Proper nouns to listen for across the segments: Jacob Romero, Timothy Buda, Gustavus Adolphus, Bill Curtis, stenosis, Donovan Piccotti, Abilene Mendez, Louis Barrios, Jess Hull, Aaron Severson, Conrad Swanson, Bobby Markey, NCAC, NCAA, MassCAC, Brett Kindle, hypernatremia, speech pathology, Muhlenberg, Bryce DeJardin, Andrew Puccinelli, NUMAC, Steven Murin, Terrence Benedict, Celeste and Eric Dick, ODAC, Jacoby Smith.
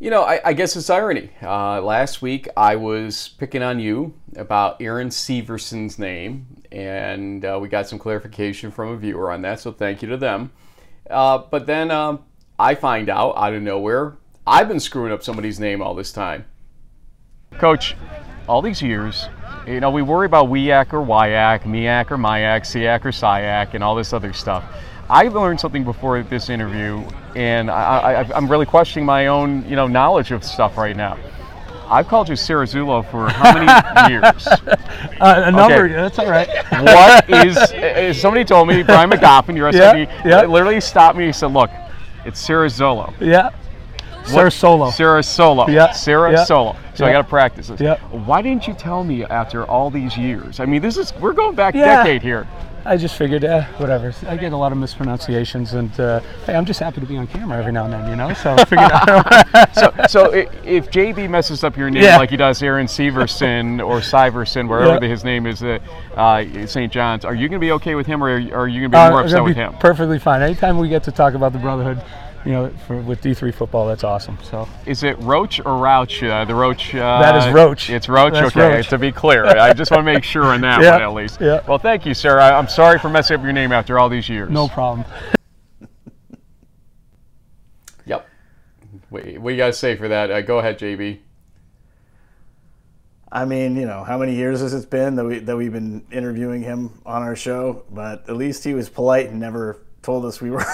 You know, I guess it's irony. Last week I was picking on you about Aaron Severson's name, and we got some clarification from a viewer on that, so thank you to them. But then I find out of nowhere, I've been screwing up somebody's name all this time. Coach, all these years, you know, we worry about WEAC or WIAC, MEAC or MIAC, SEAC or SIAC, and all this other stuff. I learned something before this interview, and I'm really questioning my own, you know, knowledge of stuff right now. I've called you Sara Zullo for how many years? A number. Okay. That's all right. What is somebody told me, Brian McGoffin, your SID, literally stopped me and said, "Look, it's Sara Zullo." Yeah. Sara Solo. Yeah. Sara Solo. So I got to practice this. Yeah. Why didn't you tell me after all these years? I mean, we're going back a decade here. I just figured, whatever. I get a lot of mispronunciations, and hey, I'm just happy to be on camera every now and then, you know. So I figured out. So if JB messes up your name like he does Aaron Severson or Syverson, wherever his name is, St. John's, are you going to be okay with him, or are you going to be more upset with him? Perfectly fine. Anytime we get to talk about the brotherhood, you know, with D3 football, that's awesome. So, is it Roach or Rouch? The Roach. That is Roach. It's Roach. That's okay, Roach. To be clear, I just want to make sure on that one at least. Yeah. Well, thank you, sir. I'm sorry for messing up your name after all these years. No problem. Yep. What do you guys say for that? Go ahead, JB. I mean, you know, how many years has it been that we've been interviewing him on our show? But at least he was polite and never told us we were.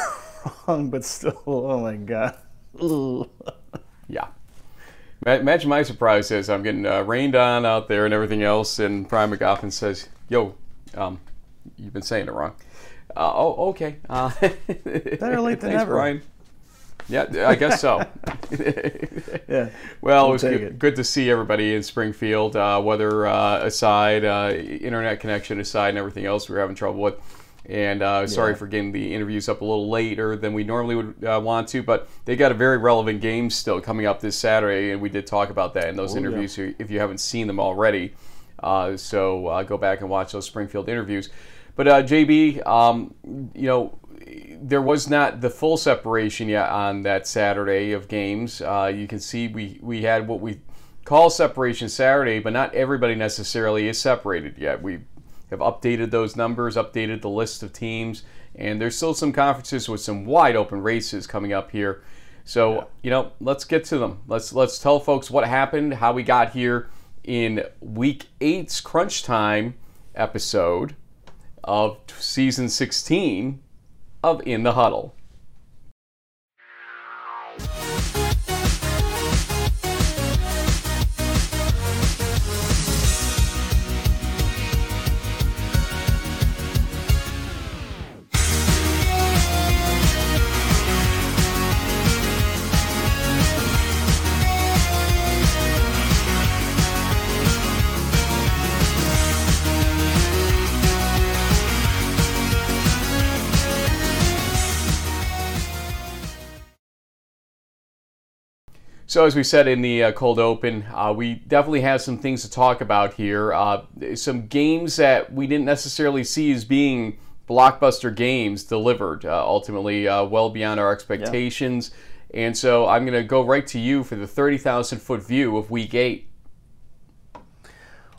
But still, oh my God. Ooh. Yeah. Imagine my surprise as I'm getting rained on out there and everything else, and Brian McGoffin says, "Yo, you've been saying it wrong." Oh, okay. Better late than ever. Brian. Yeah, I guess so. Yeah. Well, it was good to see everybody in Springfield, weather aside, internet connection aside, and everything else we were having trouble with. And sorry for getting the interviews up a little later than we normally would want to, but they got a very relevant game still coming up this Saturday, and we did talk about that in those interviews if you haven't seen them already. So go back and watch those Springfield interviews. But JB, you know, there was not the full separation yet on that Saturday of games. You can see we had what we call separation Saturday, but not everybody necessarily is separated yet. We have updated those numbers, updated the list of teams, and there's still some conferences with some wide open races coming up here. So, you know, let's get to them. Let's tell folks what happened, how we got here in Week 8's Crunch Time episode of Season 16 of In the Huddle. So as we said in the cold open, we definitely have some things to talk about here. Some games that we didn't necessarily see as being blockbuster games delivered, ultimately well beyond our expectations. Yeah. And so I'm going to go right to you for the 30,000-foot view of Week 8.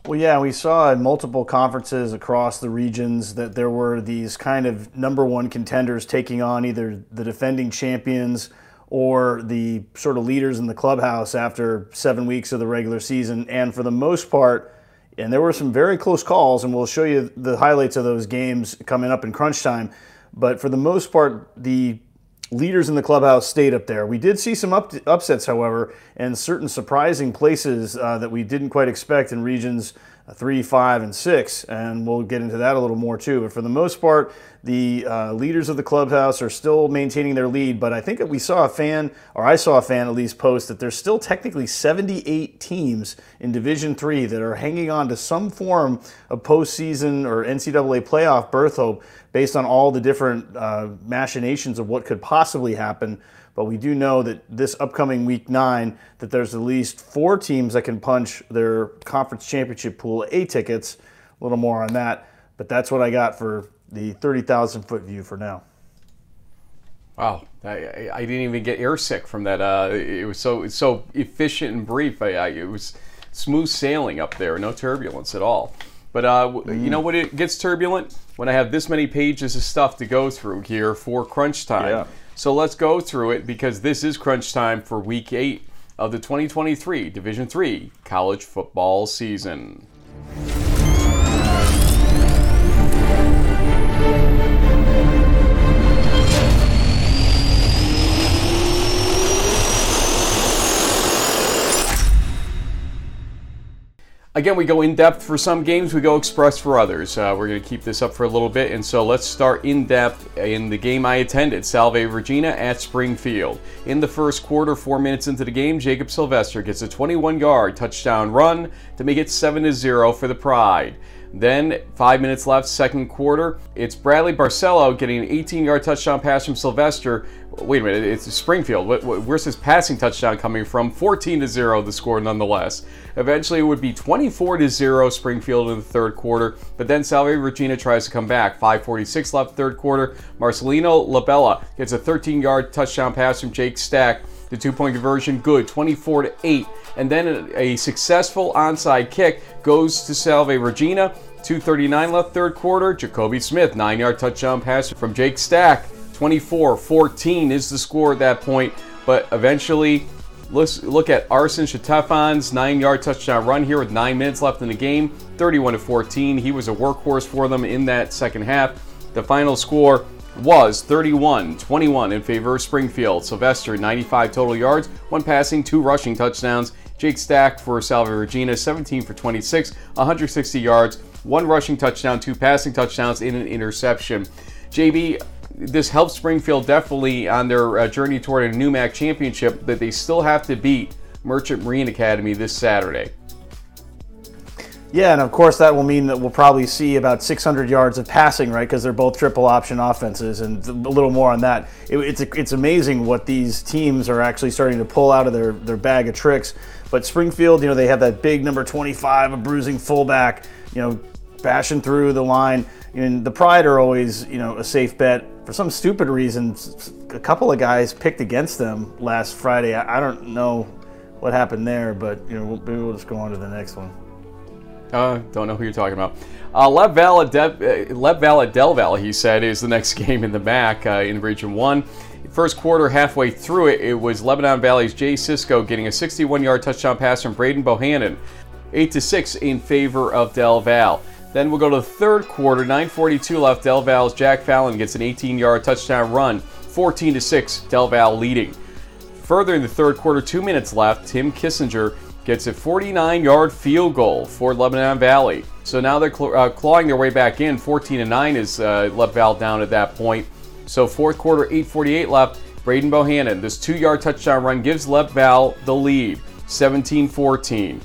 Well, yeah, we saw in multiple conferences across the regions that there were these kind of number one contenders taking on either the defending champions or the sort of leaders in the clubhouse after 7 weeks of the regular season. And for the most part, and there were some very close calls, and we'll show you the highlights of those games coming up in crunch time, but for the most part, the leaders in the clubhouse stayed up there. We did see some upsets, however, and certain surprising places that we didn't quite expect in regions 3, 5, and 6, and we'll get into that a little more too. But for the most part, the leaders of the clubhouse are still maintaining their lead, but I think that we saw a fan, or I saw a fan at least, post that there's still technically 78 teams in Division III that are hanging on to some form of postseason or NCAA playoff berth hope based on all the different machinations of what could possibly happen. But we do know that this upcoming Week 9, that there's at least 4 teams that can punch their conference championship pool A tickets. A little more on that, but that's what I got for the 30,000-foot view for now. Wow, I didn't even get airsick from that. It was so efficient and brief. It was smooth sailing up there, no turbulence at all. But you know when it gets turbulent? When I have this many pages of stuff to go through here for crunch time. Yeah. So let's go through it, because this is crunch time for Week 8 of the 2023 Division III college football season. Again, we go in depth for some games, we go express for others. We're going to keep this up for a little bit, and so let's start in depth in the game I attended, Salve Regina at Springfield. In the first quarter, 4 minutes into the game, Jacob Sylvester gets a 21-yard touchdown run to make it 7-0 for the Pride. Then, 5 minutes left, second quarter, it's Bradley Barcelo getting an 18-yard touchdown pass from Sylvester. Wait a minute, it's Springfield. Where's his passing touchdown coming from? 14-0 the score nonetheless. Eventually it would be 24-0 Springfield in the third quarter, but then Salve Regina tries to come back. 5:46 left third quarter. Marcelino Labella gets a 13-yard touchdown pass from Jake Stack. The two-point conversion, good, 24-8. And then a successful onside kick goes to Salve Regina. 2:39 left third quarter. Jacoby Smith, 9-yard touchdown pass from Jake Stack. 24-14 is the score at that point, but eventually, let's look at Arsen Chatefan's 9-yard touchdown run here with 9 minutes left in the game, 31-14. He was a workhorse for them in that second half. The final score was 31-21 in favor of Springfield. Sylvester, 95 total yards, 1 passing, 2 rushing touchdowns. Jake Stack for Salve Regina, 17-for-26, 160 yards, 1 rushing touchdown, 2 passing touchdowns, and an interception. JB, this helps Springfield definitely on their journey toward a NUMAC championship, that they still have to beat Merchant Marine Academy this Saturday. Yeah, and of course that will mean that we'll probably see about 600 yards of passing, right? Because they're both triple option offenses, and a little more on that. It's amazing what these teams are actually starting to pull out of their bag of tricks. But Springfield, you know, they have that big number 25, a bruising fullback, you know, bashing through the line. And the Pride are always, you know, a safe bet. For some stupid reason, a couple of guys picked against them last Friday. I don't know what happened there, but you know, maybe we'll just go on to the next one. Don't know who you're talking about. Leb Valla Del Valle, he said, is the next game in the MAC in Region 1. First quarter, halfway through it, it was Lebanon Valley's Jay Cisco getting a 61-yard touchdown pass from Braden Bohannon. 8-6 in favor of Del Valle. Then we'll go to the third quarter, 9:42 left. Del Valle's Jack Fallon gets an 18-yard touchdown run, 14-6, Del Valle leading. Further in the third quarter, 2 minutes left, Tim Kissinger gets a 49-yard field goal for Lebanon Valley. So now they're clawing their way back in. 14-9 is Leb Valle down at that point. So fourth quarter, 8:48 left, Braden Bohannon. This 2-yard touchdown run gives Leb Valle the lead, 17-14.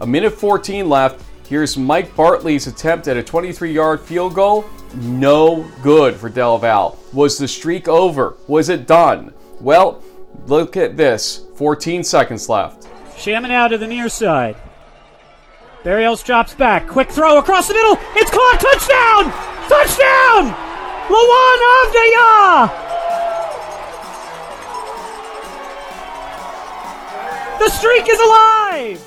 1:14 left. Here's Mike Bartley's attempt at a 23-yard field goal. No good for Del Valle. Was the streak over? Was it done? Well, look at this. 14 seconds left. Shaman out to the near side. Barrios drops back. Quick throw across the middle. It's caught. Touchdown! Touchdown! Lawan Avdija! The streak is alive!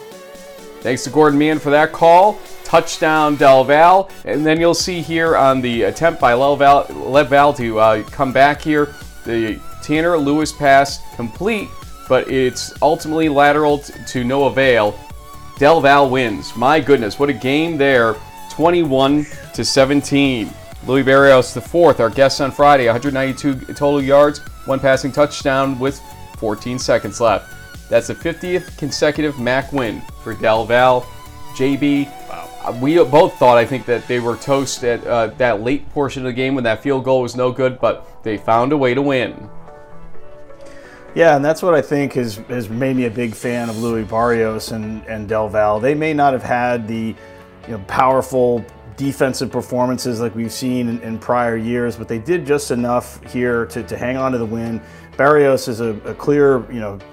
Thanks to Gordon Mann for that call. Touchdown Del Valle. And then you'll see here on the attempt by Leb Valle to come back here, the Tanner Lewis pass complete, but it's ultimately lateral to no avail. Del Valle wins. My goodness, what a game there. 21-17. Louis Barrios the fourth, our guest on Friday, 192 total yards, 1 passing touchdown with 14 seconds left. That's the 50th consecutive MAC win for Del Valle. JB, wow. We both thought, I think, that they were toast at that late portion of the game when that field goal was no good, but they found a way to win. Yeah, and that's what I think has made me a big fan of Louis Barrios and Del Valle. They may not have had the powerful defensive performances like we've seen in prior years, but they did just enough here to hang on to the win. Barrios is a clear,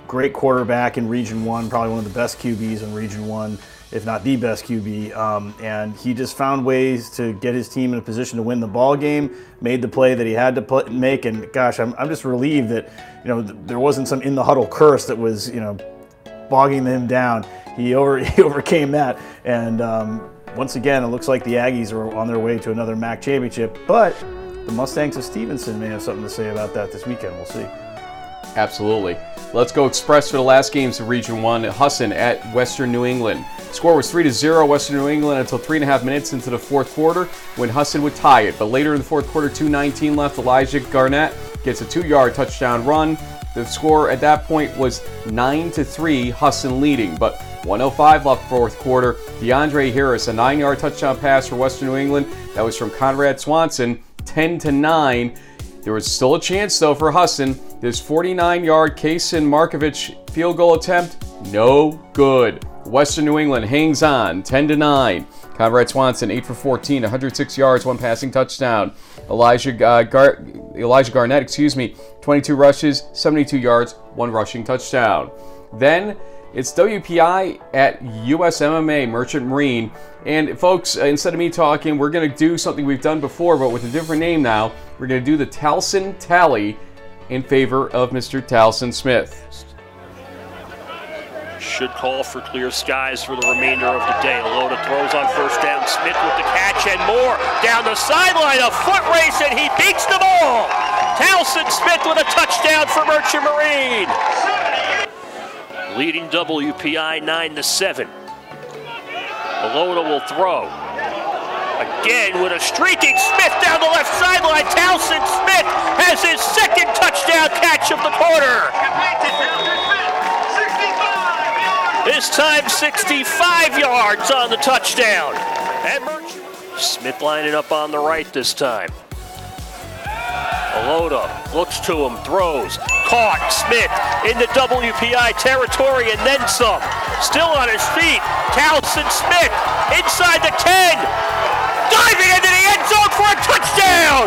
great quarterback in Region 1, probably one of the best QBs in Region 1. if not the best QB. And he just found ways to get his team in a position to win the ball game, made the play that he had to make. And gosh, I'm just relieved that, you know, there wasn't some in the huddle curse that was, you know, bogging him down. He overcame that. And once again, it looks like the Aggies are on their way to another MAC championship, but the Mustangs of Stevenson may have something to say about that this weekend. We'll see. Absolutely. Let's go Express for the last games of Region 1. Husson at Western New England. Score was 3-0 Western New England until 3.5 minutes into the fourth quarter when Husson would tie it. But later in the fourth quarter, 2:19 left, Elijah Garnett gets a 2-yard touchdown run. The score at that point was 9-3, Husson leading. But 1:05 left fourth quarter, DeAndre Harris, a 9-yard touchdown pass for Western New England. That was from Conrad Swanson, 10-9. There was still a chance, though, for Husson. This 49-yard Kason Markovich field goal attempt, no good. Western New England hangs on, 10-9. Conrad Swanson, 8 for 14, 106 yards, 1 passing touchdown. Elijah Garnett, 22 rushes, 72 yards, 1 rushing touchdown. Then it's WPI at USMMA, Merchant Marine. And folks, instead of me talking, we're going to do something we've done before, but with a different name now. We're going to do the Tolson Tally in favor of Mr. Tolson Smith. Should call for clear skies for the remainder of the day. Alota throws on first down. Smith with the catch and Moore down the sideline. A foot race and he beats the ball. Tolson Smith with a touchdown for Merchant Marine. Leading WPI 9-7. Alota will throw. Again with a streaking Smith down the left sideline. Tolson Smith has his second touchdown catch of the quarter. This time 65 yards on the touchdown. And Smith lining up on the right this time. Alota looks to him, throws, caught, Smith in the WPI territory and then some. Still on his feet, Tolson Smith inside the 10, diving into the end zone for a touchdown!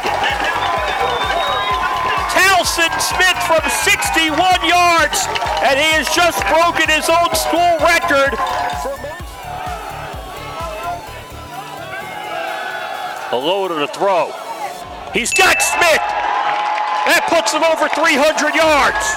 Tolson Smith from 61 yards, and he has just broken his own school record. Alota to throw. He's got Smith! That puts him over 300 yards.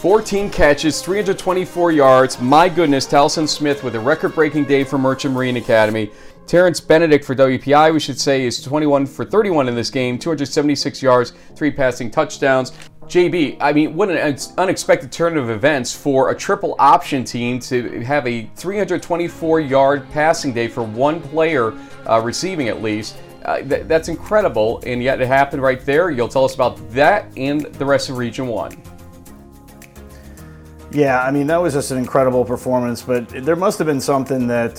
14 catches, 324 yards. My goodness, Tolson Smith with a record-breaking day for Merchant Marine Academy. Terrence Benedict for WPI, we should say, is 21 for 31 in this game, 276 yards, 3 passing touchdowns. JB, I mean, what an unexpected turn of events for a triple option team to have a 324-yard passing day for one player, receiving at least. That's incredible, and yet it happened right there. You'll tell us about that and the rest of Region 1. Yeah, I mean, that was just an incredible performance, but there must have been something that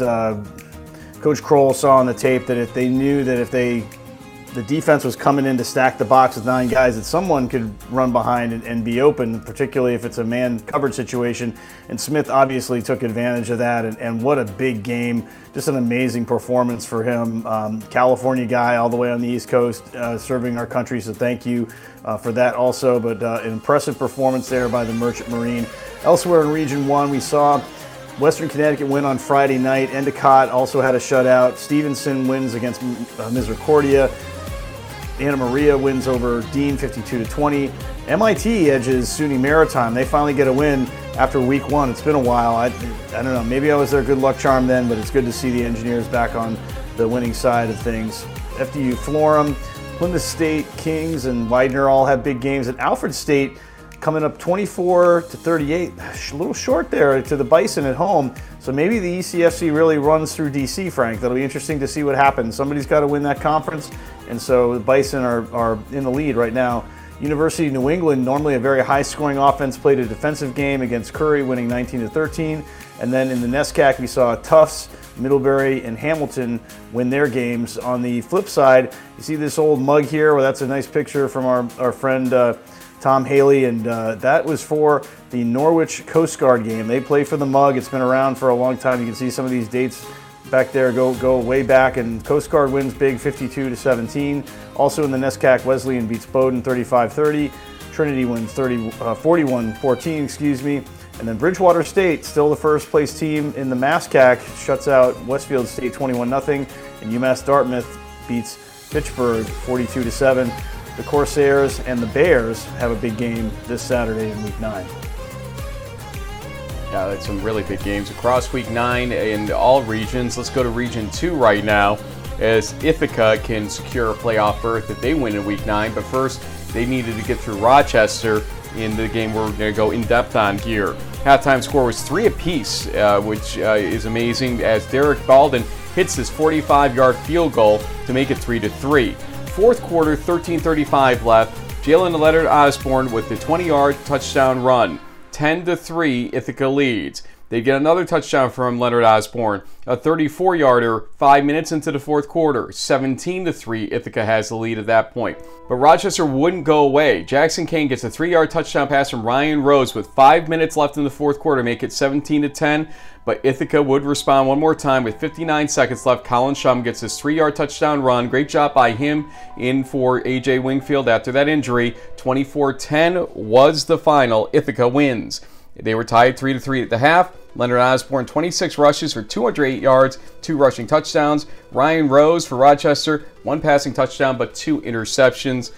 Coach Kroll saw on the tape, that if they knew that the defense was coming in to stack the box with 9 guys, that someone could run behind and be open, particularly if it's a man-covered situation. And Smith obviously took advantage of that, and what a big game. Just an amazing performance for him. California guy all the way on the East Coast, serving our country, so thank you for that also. But an impressive performance there by the Merchant Marine. Elsewhere in Region 1, we saw Western Connecticut win on Friday night. Endicott also had a shutout. Stevenson wins against Misericordia. Anna Maria wins over Dean 52-20. MIT edges SUNY Maritime. They finally get a win after week 1. It's been a while. I don't know, maybe I was their good luck charm then, but it's good to see the Engineers back on the winning side of things. FDU Florham, Plymouth State, Kings, and Widener all have big games. And Alfred State coming up 24-38, a little short there to the Bison at home. So maybe the ECFC really runs through DC, Frank. That'll be interesting to see what happens. Somebody's got to win that conference. And so the Bison are in the lead right now. University of New England, normally a very high-scoring offense, played a defensive game against Curry, winning 19-13. And then in the NESCAC, we saw Tufts, Middlebury, and Hamilton win their games. On the flip side, you see this old mug here, where that's a nice picture from our friend Tom Haley, and that was for the Norwich Coast Guard game. They play for the mug. It's been around for a long time. You can see some of these dates back there go way back, and Coast Guard wins big 52-17. Also in the NESCAC, Wesleyan beats Bowdoin 35-30. Trinity wins 41-14, And then Bridgewater State, still the first place team in the MassCAC, shuts out Westfield State 21-0, and UMass Dartmouth beats Fitchburg 42-7. The Corsairs and the Bears have a big game this Saturday in Week 9. Yeah, that's some really big games across Week 9 in all regions. Let's go to Region 2 right now, as Ithaca can secure a playoff berth if they win in Week 9. But first, they needed to get through Rochester in the game we're going to go in-depth on here. Halftime score was 3 apiece, which is amazing, as Derek Baldwin hits his 45-yard field goal to make it 3-3. Fourth quarter, 13:35 left. Jalen Leonard Osborne with the 20-yard touchdown run. 10-3, Ithaca leads. They get another touchdown from Leonard Osborne, a 34-yarder, 5 minutes into the fourth quarter. 17-3, Ithaca has the lead at that point. But Rochester wouldn't go away. Jackson Kane gets a 3-yard touchdown pass from Ryan Rose with 5 minutes left in the fourth quarter, make it 17-10. But Ithaca would respond one more time with 59 seconds left. Colin Shum gets his 3-yard touchdown run. Great job by him, in for A.J. Wingfield after that injury. 24-10 was the final. Ithaca wins. They were tied 3-3 at the half. Leonard Osborne, 26 rushes for 208 yards, 2 rushing touchdowns. Ryan Rose for Rochester, 1 passing touchdown, but 2 interceptions.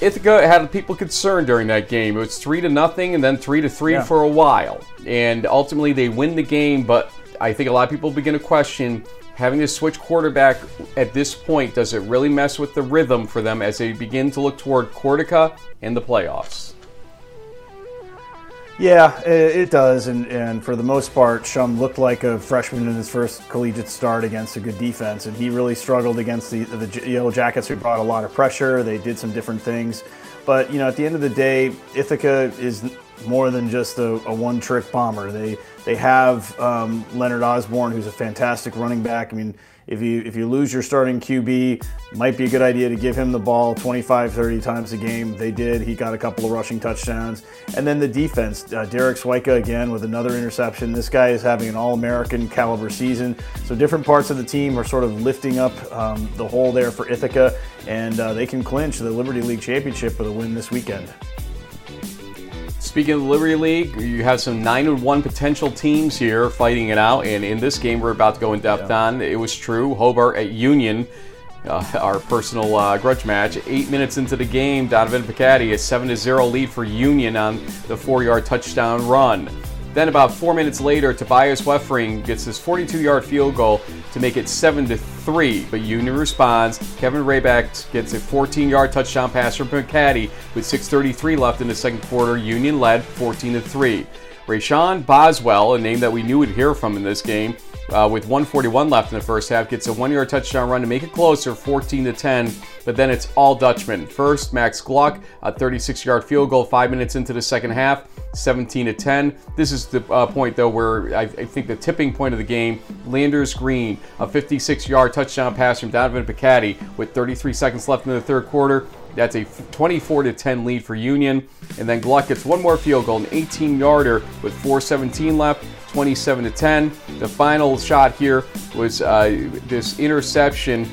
Ithaca had people concerned during that game. It was 3-0 and then 3-3 for a while. And ultimately they win the game, but I think a lot of people begin to question, having to switch quarterback at this point, does it really mess with the rhythm for them as they begin to look toward Cordica and the playoffs? Yeah, it does, and for the most part, Shum looked like a freshman in his first collegiate start against a good defense, and he really struggled against the Yellow Jackets, who brought a lot of pressure. They did some different things, but you know, at the end of the day, Ithaca is more than just a one-trick bomber. They have Leonard Osborne, who's a fantastic running back. I mean, if you lose your starting QB, it might be a good idea to give him the ball 25, 30 times a game. They did. He got a couple of rushing touchdowns. And then the defense, Derek Swyka again with another interception. This guy is having an All-American caliber season. So different parts of the team are sort of lifting up the hole there for Ithaca, and they can clinch the Liberty League championship with a win this weekend. Speaking of the Liberty League, you have some 9-1 potential teams here fighting it out, and in this game we're about to go in depth on, it was true. Hobart at Union, our personal grudge match. 8 minutes into the game, Donovan Piccotti, a 7-0 lead for Union on the 4-yard touchdown run. Then about 4 minutes later, Tobias Weffering gets his 42-yard field goal to make it 7-3, but Union responds. Kevin Rayback gets a 14-yard touchdown pass from Piccotti with 6:33 left in the second quarter. Union led 14-3. Rayshawn Boswell, a name that we knew we'd hear from in this game, with 1:41 left in the first half, gets a 1-yard touchdown run to make it closer, 14-10, but then it's all Dutchmen. First, Max Gluck, a 36-yard field goal 5 minutes into the second half, 17-10. This is the point, though, where I think the tipping point of the game, Landers Green, a 56-yard touchdown pass from Donovan Piccotti with 33 seconds left in the third quarter. That's a 24-10 lead for Union. And then Gluck gets one more field goal, an 18-yarder with 4:17 left, 27-10. The final shot here was this interception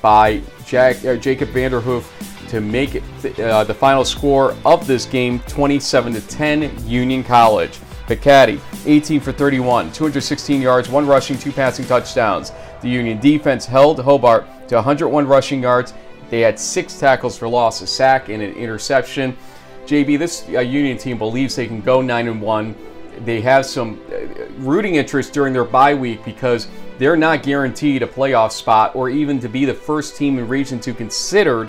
by Jacob Vanderhoof to make it the final score of this game, 27-10, Union College. Piccotti, 18 for 31, 216 yards, 1 rushing, 2 passing touchdowns. The Union defense held Hobart to 101 rushing yards. They had 6 tackles for loss, a sack, and an interception. JB, this Union team believes they can go 9-1. They have some rooting interest during their bye week because they're not guaranteed a playoff spot or even to be the first team in Region 2 considered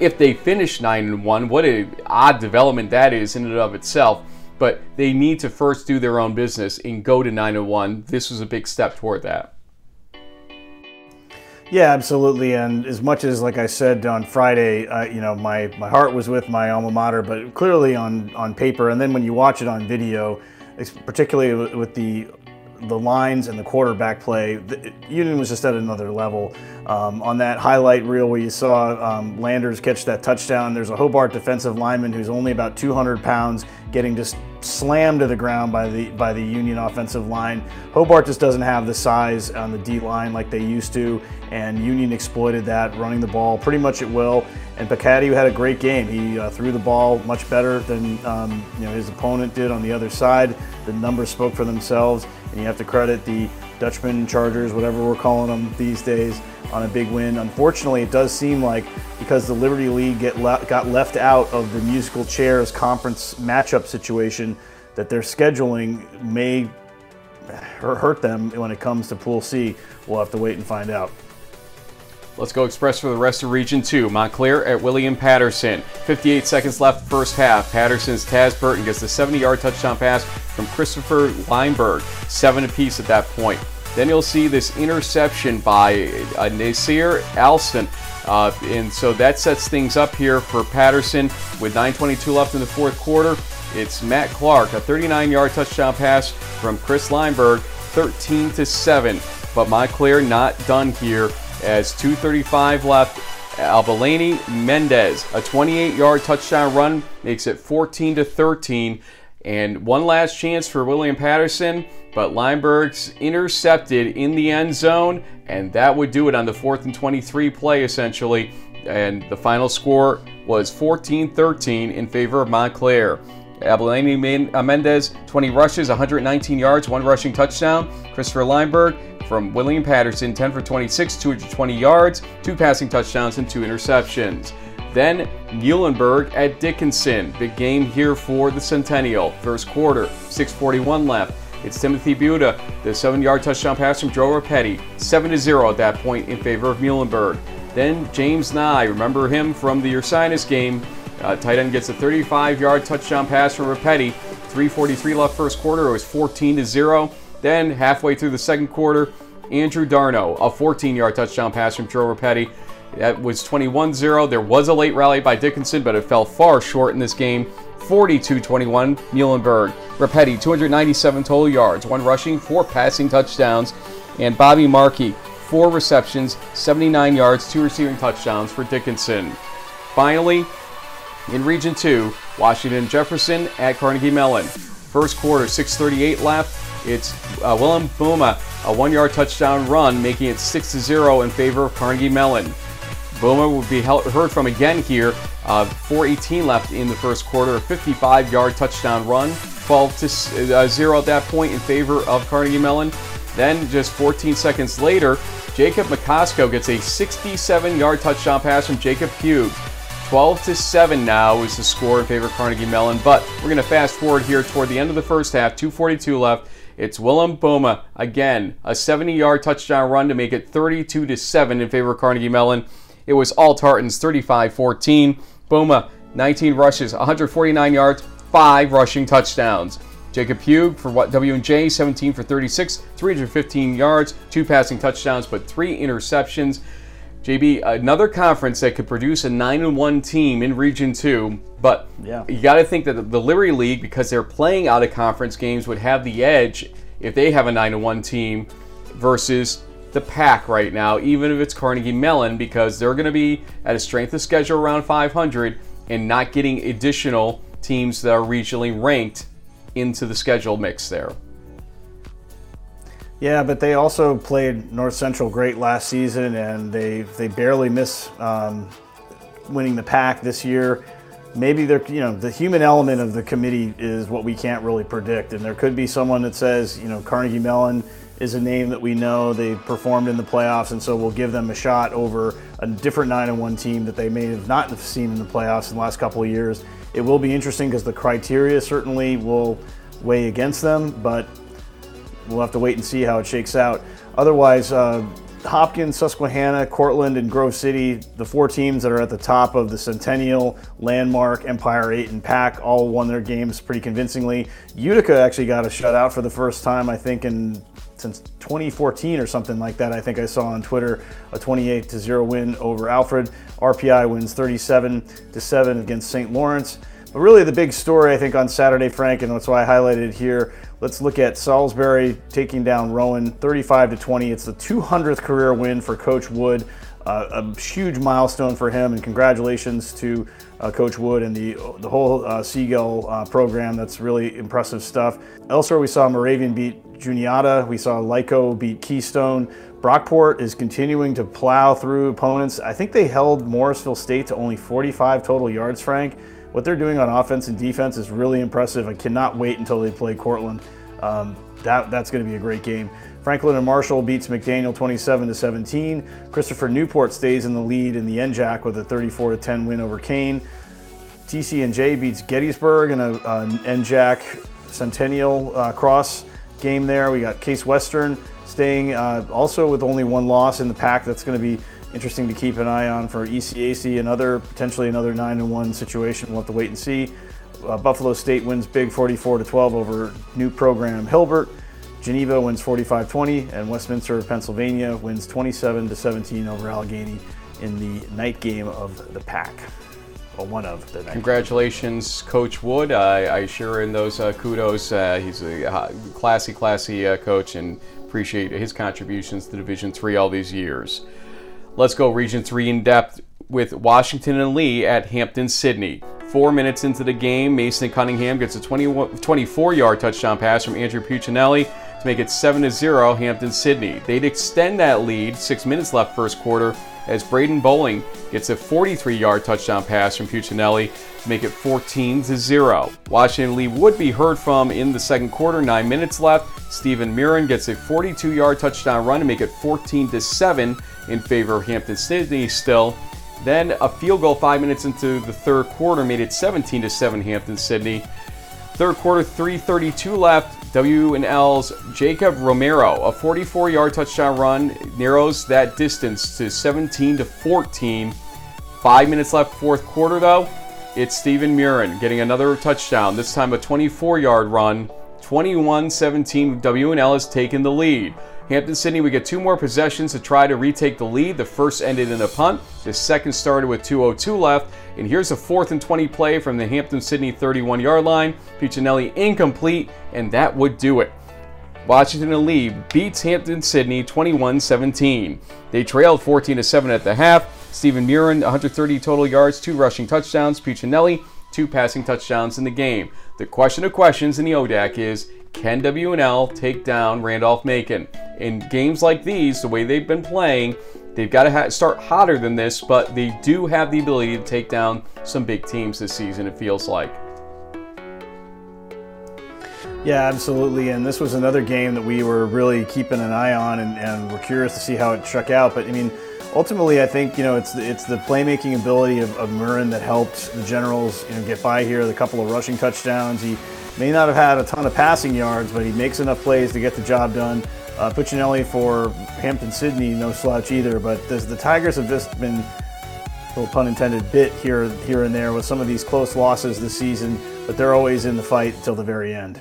if they finish 9-1. What an odd development that is in and of itself. But they need to first do their own business and go to 9-1. This was a big step toward that. Yeah, absolutely, and as much as, like I said on Friday, you know, my heart was with my alma mater, but clearly on paper, and then when you watch it on video, particularly with the lines and the quarterback play, Union was just at another level. On that highlight reel where you saw Landers catch that touchdown, there's a Hobart defensive lineman who's only about 200 pounds getting just slammed to the ground by the Union offensive line. Hobart just doesn't have the size on the D line like they used to, and Union exploited that, running the ball pretty much at will. And Piccotti had a great game. He threw the ball much better than his opponent did on the other side. The numbers spoke for themselves, and you have to credit the Dutchman, Chargers, whatever we're calling them these days, on a big win. Unfortunately, it does seem like because the Liberty League got left out of the musical chairs conference matchup situation, that their scheduling may hurt them when it comes to Pool C. We'll have to wait and find out. Let's go Express for the rest of Region 2. Montclair at William Patterson. 58 seconds left first half. Patterson's Taz Burton gets the 70-yard touchdown pass from Christopher Leinberg. 7 apiece at that point. Then you'll see this interception by Nasir Alston. And so that sets things up here for Patterson with 9:22 left in the fourth quarter. It's Matt Clark, a 39-yard touchdown pass from Chris Leinberg, 13-7. But Montclair not done here. As 2:35 left, Abilene Mendez, a 28-yard touchdown run, makes it 14-13. And one last chance for William Patterson, but Leinberg's intercepted in the end zone, and that would do it on the 4th and 23 play, essentially. And the final score was 14-13 in favor of Montclair. Abilene Mendez, 20 rushes, 119 yards, 1 rushing touchdown. Christopher Leinberg from William Patterson, 10 for 26, 220 yards, 2 passing touchdowns, and 2 interceptions. Then Muhlenberg at Dickinson. Big game here for the Centennial. First quarter, 6:41 left. It's Timothy Buda, the 7-yard touchdown pass from Joe Rapetti, 7-0 at that point in favor of Muhlenberg. Then James Nye, remember him from the Ursinus game. Tight end gets a 35-yard touchdown pass from Rapetti. 3:43 left first quarter. It was 14-0. Then halfway through the second quarter, Andrew Darno, a 14-yard touchdown pass from Joe Rapetti. That was 21-0. There was a late rally by Dickinson, but it fell far short in this game. 42-21, Muhlenberg. Rapetti, 297 total yards, 1 rushing, 4 passing touchdowns. And Bobby Markey, 4 receptions, 79 yards, 2 receiving touchdowns for Dickinson. Finally, in Region 2, Washington Jefferson at Carnegie Mellon. First quarter, 6:38 left. It's Willem Buma, a 1-yard touchdown run, making it 6-0 in favor of Carnegie Mellon. Buma will be heard from again here. 4:18 left in the first quarter, a 55-yard touchdown run, 12-0 at that point in favor of Carnegie Mellon. Then, just 14 seconds later, Jacob McCosco gets a 67-yard touchdown pass from Jacob Pugh. 12-7 now is the score in favor of Carnegie Mellon, but we're going to fast forward here toward the end of the first half, 2:42 left. It's Willem Boma, again, a 70-yard touchdown run to make it 32-7 in favor of Carnegie Mellon. It was all Tartans, 35-14. Boma, 19 rushes, 149 yards, 5 rushing touchdowns. Jacob Pugh for W&J, 17 for 36, 315 yards, 2 passing touchdowns, but 3 interceptions. JB, another conference that could produce a 9-1 team in Region 2, but you got to think that the Liberty League, because they're playing out of conference games, would have the edge if they have a 9-1 team versus the pack right now, even if it's Carnegie Mellon, because they're going to be at a strength of schedule around 500 and not getting additional teams that are regionally ranked into the schedule mix there. Yeah, but they also played North Central great last season, and they barely miss winning the pack this year. Maybe they're, the human element of the committee is what we can't really predict, and there could be someone that says, Carnegie Mellon is a name that we know, they performed in the playoffs, and so we'll give them a shot over a different 9-1 team that they may have not seen in the playoffs in the last couple of years. It will be interesting because the criteria certainly will weigh against them, but we'll have to wait and see how it shakes out. Otherwise, Hopkins, Susquehanna, Cortland, and Grove City, the 4 teams that are at the top of the Centennial, Landmark, Empire 8, and Pack, all won their games pretty convincingly. Utica actually got a shutout for the first time, I think, since 2014 or something like that. I think I saw on Twitter a 28-0 win over Alfred. RPI wins 37-7 against St. Lawrence. But really the big story, I think, on Saturday, Frank, and that's why I highlighted it here, let's look at Salisbury taking down Rowan, 35-20. It's the 200th career win for Coach Wood, a huge milestone for him, and congratulations to Coach Wood and the whole Seagull program. That's really impressive stuff. Elsewhere, we saw Moravian beat Juniata. We saw Lyco beat Keystone. Brockport is continuing to plow through opponents. I think they held Morrisville State to only 45 total yards, Frank. What they're doing on offense and defense is really impressive. I cannot wait until they play Cortland. That's going to be a great game. Franklin and Marshall beats McDaniel 27-17. Christopher Newport stays in the lead in the NJAC with a 34-10 win over Kane. TC&J beats Gettysburg in an NJAC Centennial Cross game there. We got Case Western staying also with only one loss in the pack. That's going to be interesting to keep an eye on for ECAC, potentially another 9-1 situation. We'll have to wait and see. Buffalo State wins big 44-12 over new program Hilbert. Geneva wins 45-20, and Westminster, Pennsylvania wins 27-17 over Allegheny in the night game of the pack. Well, one of the night. Congratulations, Coach Wood. I share in those kudos. He's a classy coach, and appreciate his contributions to Division III all these years. Let's go Region 3 in depth with Washington and Lee at Hampton-Sydney. 4 minutes into the game, Mason Cunningham gets a 24-yard touchdown pass from Andrew Puccinelli to make it 7-0 Hampton-Sydney. They'd extend that lead, 6 minutes left first quarter, as Braden Bowling gets a 43-yard touchdown pass from Puccinelli to make it 14-0. Washington Lee would be heard from in the second quarter, 9 minutes left. Steven Murin gets a 42-yard touchdown run to make it 14-7 in favor of Hampton-Sydney still. Then a field goal 5 minutes into the third quarter made it 17-7 Hampton-Sydney. Third quarter, 3:32 left. W&L's Jacob Romero, a 44-yard touchdown run, narrows that distance to 17-14. 5 minutes left fourth quarter, though. It's Steven Murin getting another touchdown, this time a 24-yard run. 21-17, W&L has taken the lead. Hampton-Sydney would get two more possessions to try to retake the lead. The first ended in a punt. The second started with 2:02 left. And here's a 4th and 20 play from the Hampton-Sydney 31-yard line. Puccinelli incomplete, and that would do it. Washington and Lee beats Hampton-Sydney 21-17. They trailed 14-7 at the half. Steven Murin, 130 total yards, 2 rushing touchdowns. Puccinelli, 2 passing touchdowns in the game. The question of questions in the ODAC is, can W&L take down Randolph-Macon? In games like these, the way they've been playing, they've got to start hotter than this, but they do have the ability to take down some big teams this season, it feels like. Yeah, absolutely, and this was another game that we were really keeping an eye on, and we're curious to see how it shook out. But, ultimately, I think, it's the playmaking ability of Murin that helped the Generals, get by here, the couple of rushing touchdowns. He may not have had a ton of passing yards, but he makes enough plays to get the job done. Puccinelli for Hampton-Sydney, no slouch either, but the Tigers have just been, little pun intended, bit here and there with some of these close losses this season, but they're always in the fight till the very end.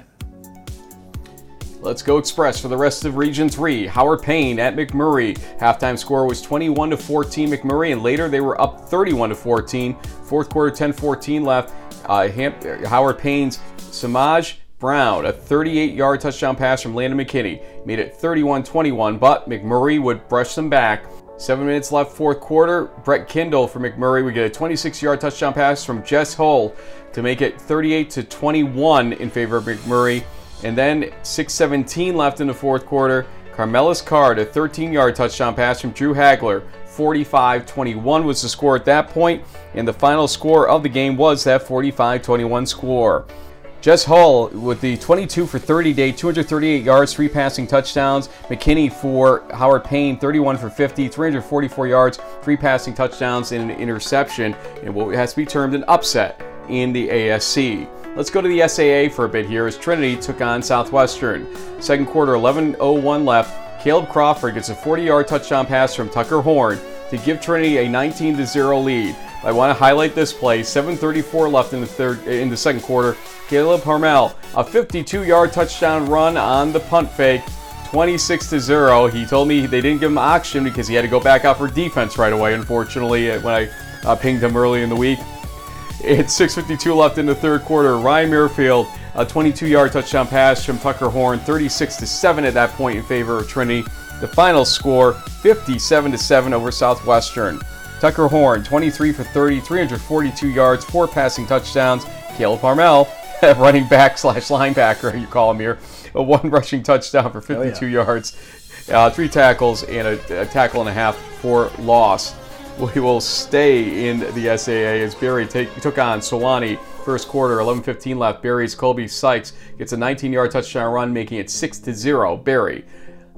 Let's go Express for the rest of Region 3. Howard Payne at McMurray. Halftime score was 21-14 McMurray, and later they were up 31-14. Fourth quarter, 10-14 left. Howard Payne's Samaj Brown, a 38-yard touchdown pass from Landon McKinney, made it 31-21, but McMurray would brush them back. 7 minutes left fourth quarter. Brett Kindle for McMurray would get a 26-yard touchdown pass from Jess Hull to make it 38-21 in favor of McMurray. And then 6:17 left in the fourth quarter. Carmelis Card, a 13-yard touchdown pass from Drew Hagler. 45-21 was the score at that point, and the final score of the game was that 45-21 score. Jess Hull with the 22-for-30 day, 238 yards, 3 passing touchdowns. McKinney for Howard Payne, 31-for-50, 344 yards, 3 passing touchdowns, and an interception, and what has to be termed an upset in the ASC. Let's go to the SAA for a bit here as Trinity took on Southwestern. Second quarter, 11:01 left. Caleb Crawford gets a 40-yard touchdown pass from Tucker Horn to give Trinity a 19-0 lead. I want to highlight this play. 7:34 left in the second quarter. Caleb Harmel, a 52-yard touchdown run on the punt fake, 26-0. He told me they didn't give him oxygen because he had to go back out for defense right away, unfortunately, when I pinged him early in the week. It's 6:52 left in the third quarter. Ryan Muirfield, a 22-yard touchdown pass from Tucker Horn, 36-7 at that point in favor of Trinity. The final score, 57-7 over Southwestern. Tucker Horn, 23-for-30, 342 yards, 4 passing touchdowns. Caleb Harmel, running back slash linebacker, you call him here. A one rushing touchdown for 52 yards, 3 tackles, and a tackle and a half for loss. We will stay in the SAA as Barry took on Sewanee. First quarter, 11:15 left. Barry's Colby Sykes gets a 19-yard touchdown run, making it 6-0. Barry.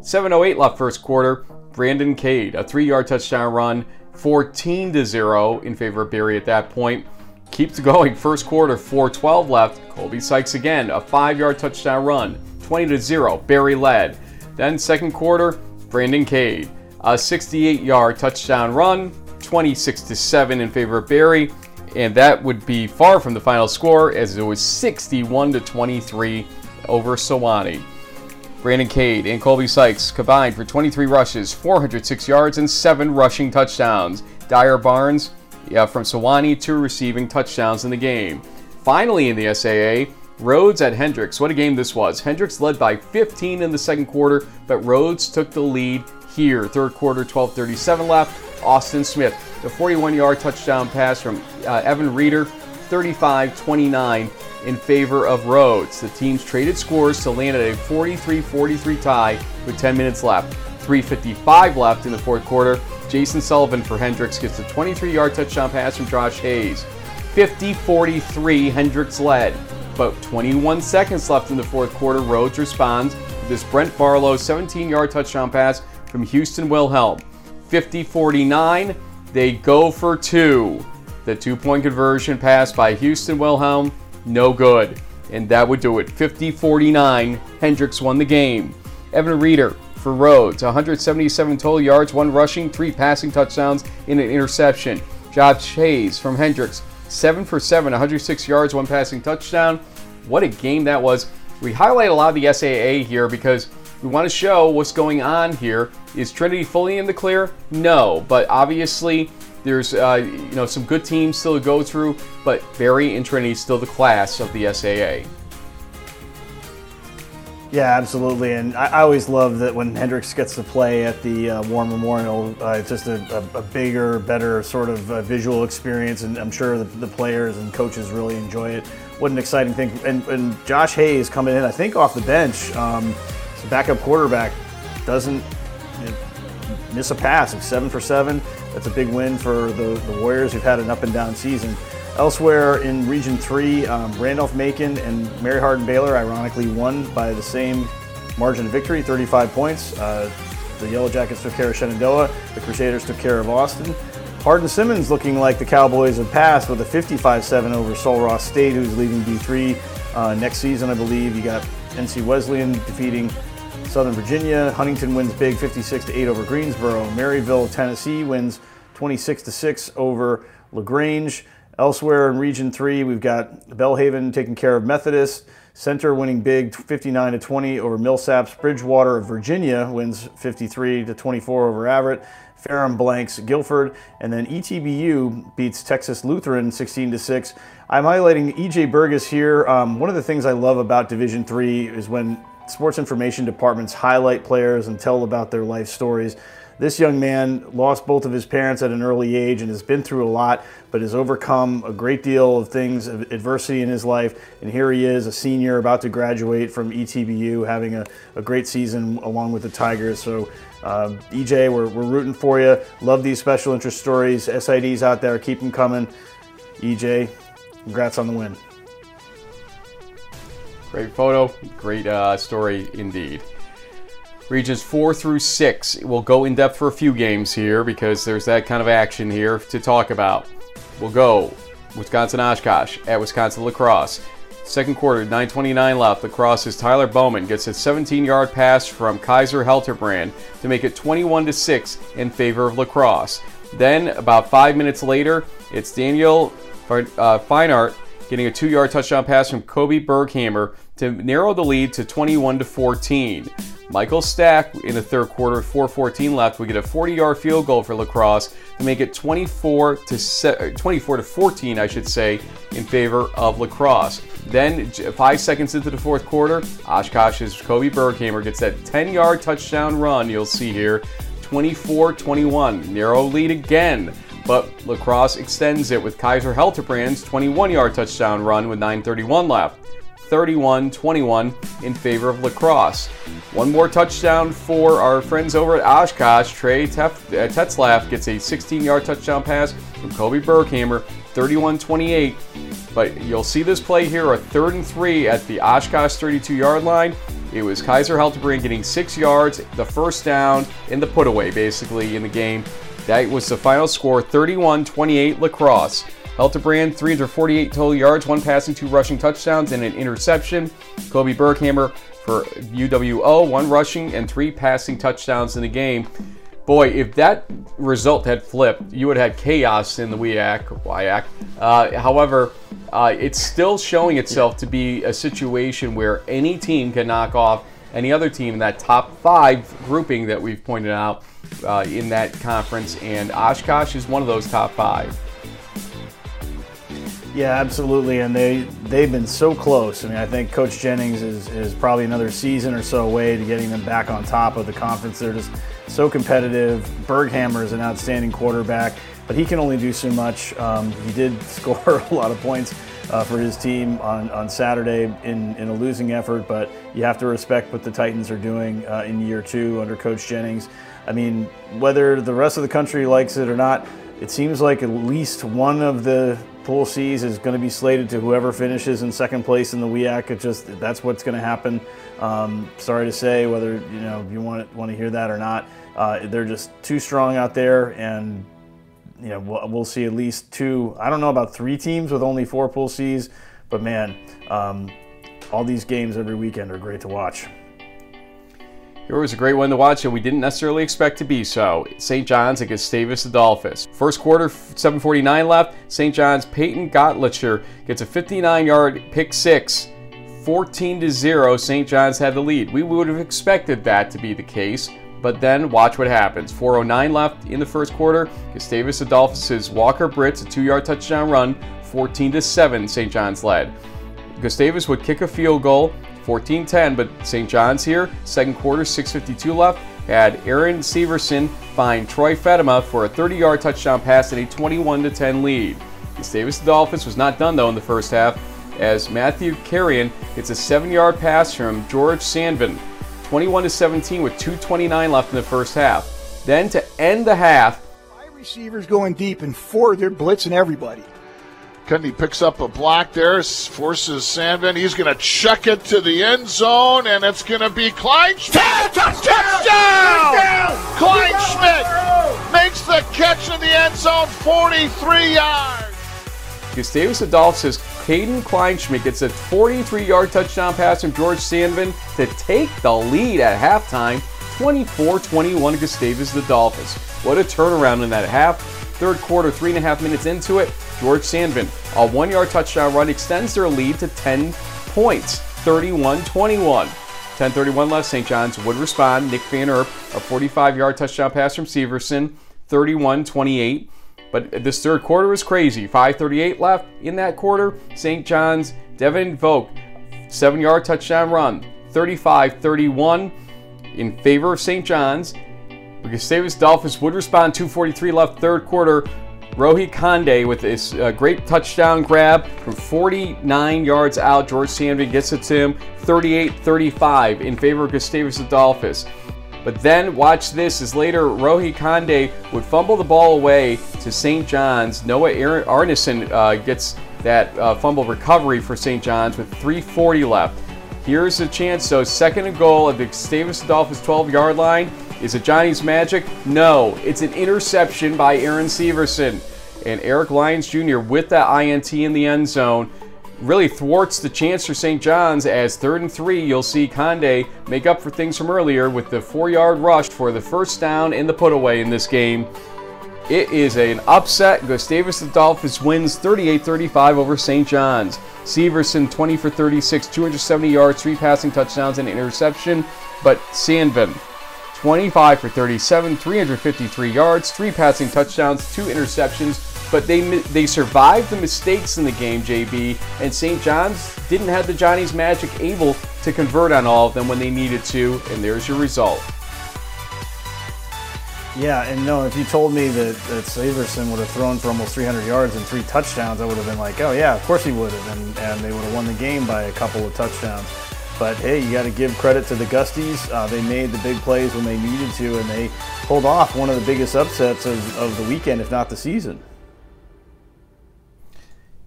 7:08 left first quarter. Brandon Cade, a 3-yard touchdown run, 14-0 in favor of Barry at that point. Keeps going. First quarter, 4:12 left. Colby Sykes again, a 5-yard touchdown run, 20-0. Barry led. Then second quarter, Brandon Cade, a 68-yard touchdown run, 26-7 in favor of Barry, and that would be far from the final score, as it was 61-23 over Sewanee. Brandon Cade and Colby Sykes combined for 23 rushes, 406 yards, and 7 rushing touchdowns. Dyer Barnes from Sewanee, 2 receiving touchdowns in the game. Finally in the SAA, Rhodes at Hendricks. What a game this was. Hendricks led by 15 in the second quarter, but Rhodes took the lead here. Third quarter, 12:37 left. Austin Smith, the 41-yard touchdown pass from Evan Reeder, 35-29 in favor of Rhodes. The teams traded scores to land at a 43-43 tie with 10 minutes left. 3:55 left in the fourth quarter. Jason Sullivan for Hendricks gets a 23-yard touchdown pass from Josh Hayes. 50-43, Hendricks led. About 21 seconds left in the fourth quarter. Rhodes responds with this Brent Barlow 17-yard touchdown pass from Houston Wilhelm. 50-49, they go for 2. The 2-point conversion pass by Houston Wilhelm, no good. And that would do it. 50-49, Hendricks won the game. Evan Reeder for Rhodes, 177 total yards, 1 rushing, 3 passing touchdowns, and an interception. Josh Hayes from Hendricks, 7 for 7, 106 yards, 1 passing touchdown. What a game that was. We highlight a lot of the SAA here because we want to show what's going on here. Is Trinity fully in the clear? No, but obviously there's some good teams still to go through, but Barry and Trinity still the class of the SAA. Yeah, absolutely, and I always love that when Hendricks gets to play at the War Memorial, it's just a bigger, better sort of visual experience, and I'm sure the players and coaches really enjoy it. What an exciting thing, and Josh Hayes coming in, I think off the bench, backup quarterback, doesn't miss a pass. It's 7 for 7. That's a big win for the Warriors, who've had an up and down season. Elsewhere in Region 3, Randolph-Macon and Mary Hardin Baylor ironically won by the same margin of victory, 35 points. The Yellow Jackets took care of Shenandoah. The Crusaders took care of Austin. Hardin-Simmons looking like the Cowboys have passed with a 55-7 over Sol Ross State, who's leaving D3 next season, I believe. You got NC Wesleyan defeating Southern Virginia. Huntington wins big, 56-8 over Greensboro. Maryville, Tennessee wins 26-6 over LaGrange. Elsewhere in Region 3, we've got Belhaven taking care of Methodist. Center winning big, 59-20 over Millsaps. Bridgewater of Virginia wins 53-24 over Averett. Ferrum blanks Guilford, and then ETBU beats Texas Lutheran 16-6. I'm highlighting E.J. Burgess here. One of the things I love about Division 3 is when sports information departments highlight players and tell about their life stories. This young man lost both of his parents at an early age and has been through a lot, but has overcome a great deal of things, adversity in his life. And here he is, a senior, about to graduate from ETBU, having a great season along with the Tigers. So EJ, we're rooting for you. Love these special interest stories. SIDs out there, keep them coming. EJ, congrats on the win. Great photo, great story indeed. Regions 4 through 6, we'll go in depth for a few games here because there's that kind of action here to talk about. We'll go Wisconsin Oshkosh at Wisconsin La Crosse. Second quarter, 9:29 left. La Crosse's Tyler Bowman gets a 17-yard pass from Kaiser Helterbrand to make it 21-6 in favor of La Crosse. Then about 5 minutes later, it's Daniel Feinart getting a 2-yard touchdown pass from Kobe Berghammer to narrow the lead to 21-14. Michael Stack in the third quarter, 4:14 left. We get a 40-yard field goal for La Crosse to make it 24-14, in favor of La Crosse. Then 5 seconds into the fourth quarter, Oshkosh's Kobe Berghammer gets that 10-yard touchdown run you'll see here, 24-21, narrow lead again. but La Crosse extends it with Kaiser Helterbrand's 21-yard touchdown run with 9:31 left. 31-21 in favor of La Crosse. One more touchdown for our friends over at Oshkosh. Trey Tetzlaff gets a 16-yard touchdown pass from Kobe Burkhammer, 31-28. But you'll see this play here, a 3rd and 3 at the Oshkosh 32-yard line. It was Kaiser Helterbrand getting 6 yards, the first down, and the put away basically in the game. That was the final score, 31-28 La Crosse. Helterbrand, 348 total yards, 1 passing, 2 rushing touchdowns, and an interception. Kobe Burkhammer for UWO, 1 rushing and 3 passing touchdowns in the game. Boy, if that result had flipped, you would have had chaos in the WIAC. However, it's still showing itself to be a situation where any team can knock off any other team in that top 5 grouping that we've pointed out in that conference, and Oshkosh is one of those top 5. Yeah, absolutely, and they've been so close. I mean, I think Coach Jennings is probably another season or so away to getting them back on top of the conference. They're just so competitive. Berghammer is an outstanding quarterback, but he can only do so much. He did score a lot of points for his team on Saturday in a losing effort, but you have to respect what the Titans are doing in year 2 under Coach Jennings. I mean, whether the rest of the country likes it or not, it seems like at least one of the pool C's is going to be slated to whoever finishes in 2nd place in the WIAC. It just, that's what's going to happen. Sorry to say, whether you want to hear that or not, they're just too strong out there, and we'll see at least 2. I don't know about 3 teams with only 4 pool C's, but man, all these games every weekend are great to watch. It was a great one to watch, and we didn't necessarily expect to be so. St. John's against Gustavus Adolphus. First quarter, 7:49 left. St. John's Peyton Gottlicher gets a 59-yard pick six. 14-0, St. John's had the lead. We would have expected that to be the case, but then watch what happens. 4:09 left in the first quarter. Gustavus Adolphus' Walker Britz, a 2-yard touchdown run, 14-7, St. John's led. Gustavus would kick a field goal, 14-10, but St. John's here, 2nd quarter, 6:52 left, had Aaron Severson find Troy Fedema for a 30-yard touchdown pass and a 21-10 lead. Gustavus Adolphus was not done, though, in the first half, as Matthew Carrion hits a 7-yard pass from George Sandvin, 21-17 with 2:29 left in the first half. Then to end the half, 5 receivers going deep and 4, they're blitzing everybody. Cundy picks up a block there, forces Sandvin. He's going to chuck it to the end zone, and it's going to be Klein Schmidt. Touchdown! Klein Schmidt makes the catch in the end zone, 43 yards. Gustavus Adolphus' Caden Kleinschmidt gets a 43-yard touchdown pass from George Sandvin to take the lead at halftime, 24-21 Gustavus Adolphus. What a turnaround in that half. 3rd quarter, 3.5 minutes into it, George Sandvin, a 1-yard touchdown run, extends their lead to 10 points, 31-21. 10:31 left, St. John's would respond. Nick Van Erp, a 45-yard touchdown pass from Severson, 31-28. But this 3rd quarter was crazy. 5:38 left in that quarter, St. John's, Devin Vogt, 7-yard touchdown run, 35-31 in favor of St. John's. Gustavus Adolphus would respond, 2:43 left, 3rd quarter. Rohi Conde with this great touchdown grab from 49 yards out. George Sandvin gets it to him, 38-35 in favor of Gustavus Adolphus. But then watch this, as later Rohi Conde would fumble the ball away to St. John's. Noah Arneson gets that fumble recovery for St. John's with 3:40 left. Here's a chance, though. 2nd and goal at the Gustavus Adolphus 12-yard line. Is it Johnny's magic? No. It's an interception by Aaron Severson. And Eric Lyons Jr. with that INT in the end zone really thwarts the chance for St. John's, as 3rd and 3, you'll see Conde make up for things from earlier with the 4-yard rush for the first down and the put away in this game. It is an upset. Gustavus Adolphus wins 38-35 over St. John's. Severson, 20 for 36, 270 yards, 3 passing touchdowns, and an interception. But Sandvin, 25 for 37, 353 yards, 3 passing touchdowns, 2 interceptions. But they survived the mistakes in the game, JB, and St. John's didn't have the Johnny's magic able to convert on all of them when they needed to, and there's your result. Yeah, and no, if you told me that Severson would have thrown for almost 300 yards and 3 touchdowns, I would have been like, oh yeah, of course he would have, and they would have won the game by a couple of touchdowns. But hey, you got to give credit to the Gusties. They made the big plays when they needed to, and they pulled off one of the biggest upsets of the weekend, if not the season.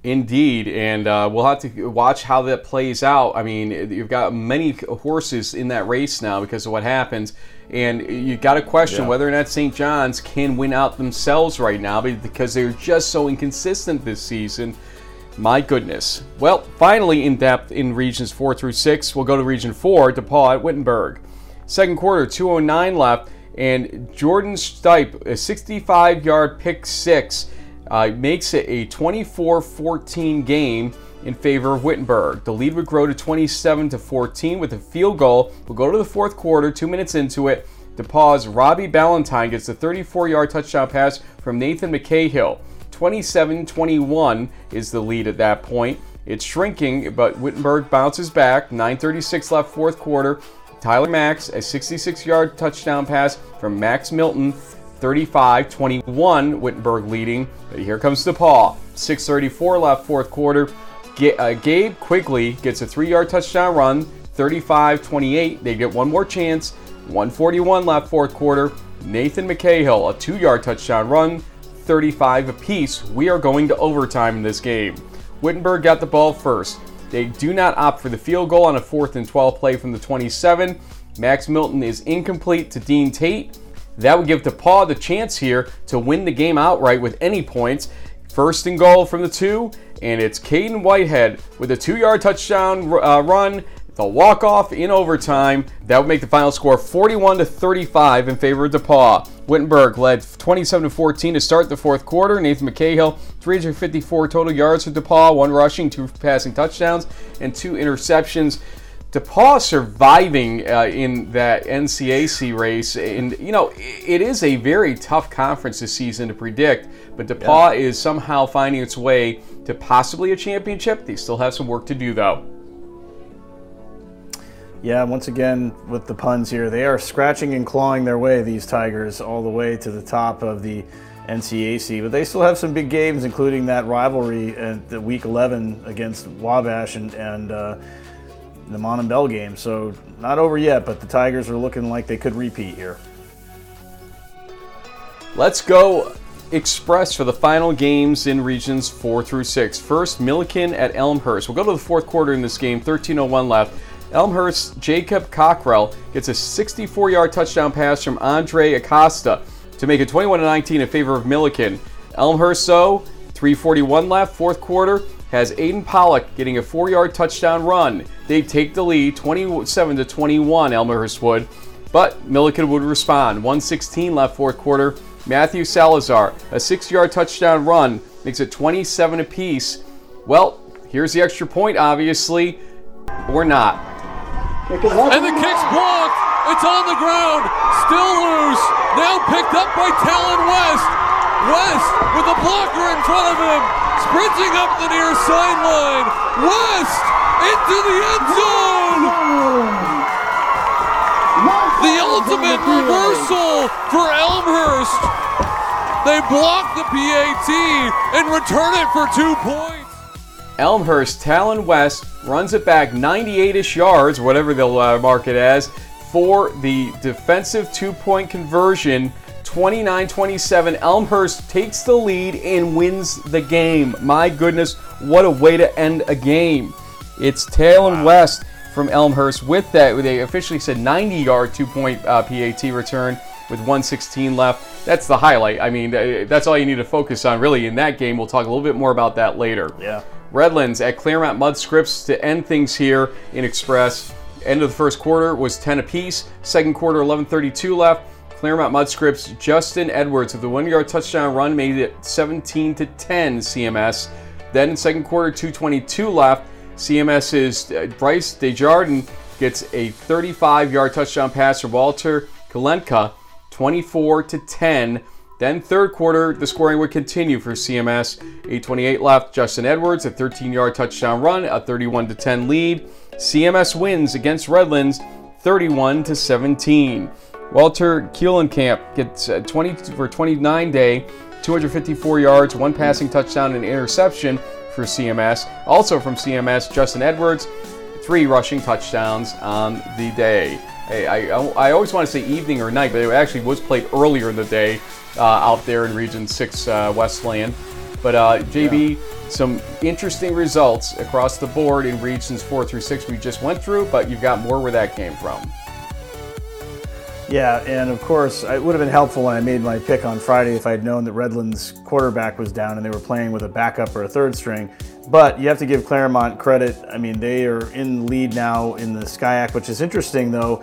Indeed, and we'll have to watch how that plays out. I mean, you've got many horses in that race now because of what happens, and you got to question whether or not St. John's can win out themselves right now because they're just so inconsistent this season. My goodness. Well, finally in depth in Regions 4 through 6, we'll go to Region 4, DePaul at Wittenberg. Second quarter, 2:09 left, and Jordan Stipe, a 65-yard pick six, makes it a 24-14 game in favor of Wittenberg. The lead would grow to 27-14 with a field goal. We'll go to the fourth quarter, 2 minutes into it. DePaul's Robbie Ballantyne gets a 34-yard touchdown pass from Nathan McCahill. 27-21 is the lead at that point. It's shrinking, but Wittenberg bounces back. 9:36 left, fourth quarter. Tyler Max, a 66-yard touchdown pass from Max Milton. 35-21, Wittenberg leading, but here comes DePaul. 6:34 left, fourth quarter. Gabe Quigley gets a 3-yard touchdown run, 35-28. They get one more chance. 1:41 left, fourth quarter. Nathan McCahill, a 2-yard touchdown run, 35 apiece. We are going to overtime in this game. Wittenberg got the ball first. They do not opt for the field goal on a 4th and 12 play from the 27. Max Milton is incomplete to Dean Tate. That would give DePaul the chance here to win the game outright with any points. First and goal from the 2, and it's Caden Whitehead with a 2-yard touchdown run. The walk-off in overtime. That would make the final score 41-35 in favor of DePaul. Wittenberg led 27-14 to start the fourth quarter. Nathan McCahill, 354 total yards for DePaul, 1 rushing, 2 passing touchdowns, and 2 interceptions. DePaul surviving in that NCAC race, and you know it is a very tough conference this season to predict, but DePaul is somehow finding its way to possibly a championship. They still have some work to do though. Yeah, once again with the puns here, they are scratching and clawing their way, these Tigers, all the way to the top of the NCAC, but they still have some big games, including that rivalry at the week 11 against Wabash and the Mon and Bell game, so not over yet, but the Tigers are looking like they could repeat here. Let's go Express for the final games in Regions 4 through 6. First, Milliken at Elmhurst. We'll go to the fourth quarter in this game, 13:01 left. Elmhurst, Jacob Cockrell gets a 64-yard touchdown pass from Andre Acosta to make it 21-19 in favor of Milliken. Elmhurst, though, 3:41 left, fourth quarter, has Aiden Pollock getting a 4-yard touchdown run. They take the lead, 27-21, Elmhurst would, but Milliken would respond. 1:16 left, fourth quarter. Matthew Salazar, a 6-yard touchdown run, makes it 27 apiece. Well, here's the extra point, obviously, or not. And the kick's blocked. It's on the ground, still loose, now picked up by Talon West. West with a blocker in front of him. Sprinting up the near sideline, West into the end zone! The ultimate reversal for Elmhurst. They block the PAT and return it for 2 points. Elmhurst, Talon West runs it back 98-ish yards, whatever they'll mark it as, for the defensive 2-point conversion. 29-27, Elmhurst takes the lead and wins the game. My goodness, what a way to end a game. It's Talon West from Elmhurst with that. They officially said 90-yard 2-point PAT return with 1:16 left. That's the highlight. I mean, that's all you need to focus on really in that game. We'll talk a little bit more about that later. Yeah. Redlands at Claremont Mud Scripps to end things here in Express. End of the first quarter was 10 apiece. Second quarter, 11:32 left. Claremont Mud Scripps, Justin Edwards of the 1-yard touchdown run made it 17-10 CMS. Then in second quarter, 2:22 left, CMS's Bryce DeJardin gets a 35-yard touchdown pass from Walter Kalenka, 24-10. Then third quarter, the scoring would continue for CMS. 8:28 left, Justin Edwards, a 13-yard touchdown run, a 31-10 lead. CMS wins against Redlands, 31-17. Walter Kuehlenkamp gets 20 for 29 day, 254 yards, one passing touchdown, and interception for CMS. Also from CMS, Justin Edwards, 3 rushing touchdowns on the day. Hey, I always want to say evening or night, but it actually was played earlier in the day out there in Region 6 Westland. But JB, some interesting results across the board in Regions 4 through 6 we just went through, but you've got more where that came from. Yeah, and of course, it would have been helpful when I made my pick on Friday if I had known that Redlands' quarterback was down and they were playing with a backup or a third string. But you have to give Claremont credit. I mean, they are in the lead now in the SCIAC, which is interesting, though.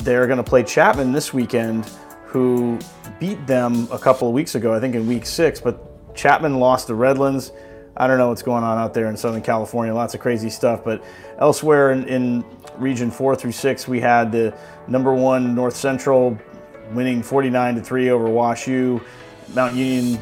They're going to play Chapman this weekend, who beat them a couple of weeks ago, I think in week 6. But Chapman lost to Redlands. I don't know what's going on out there in Southern California. Lots of crazy stuff. But elsewhere in Region 4 through 6, we had the number 1 North Central winning 49-3 over Wash U. Mount Union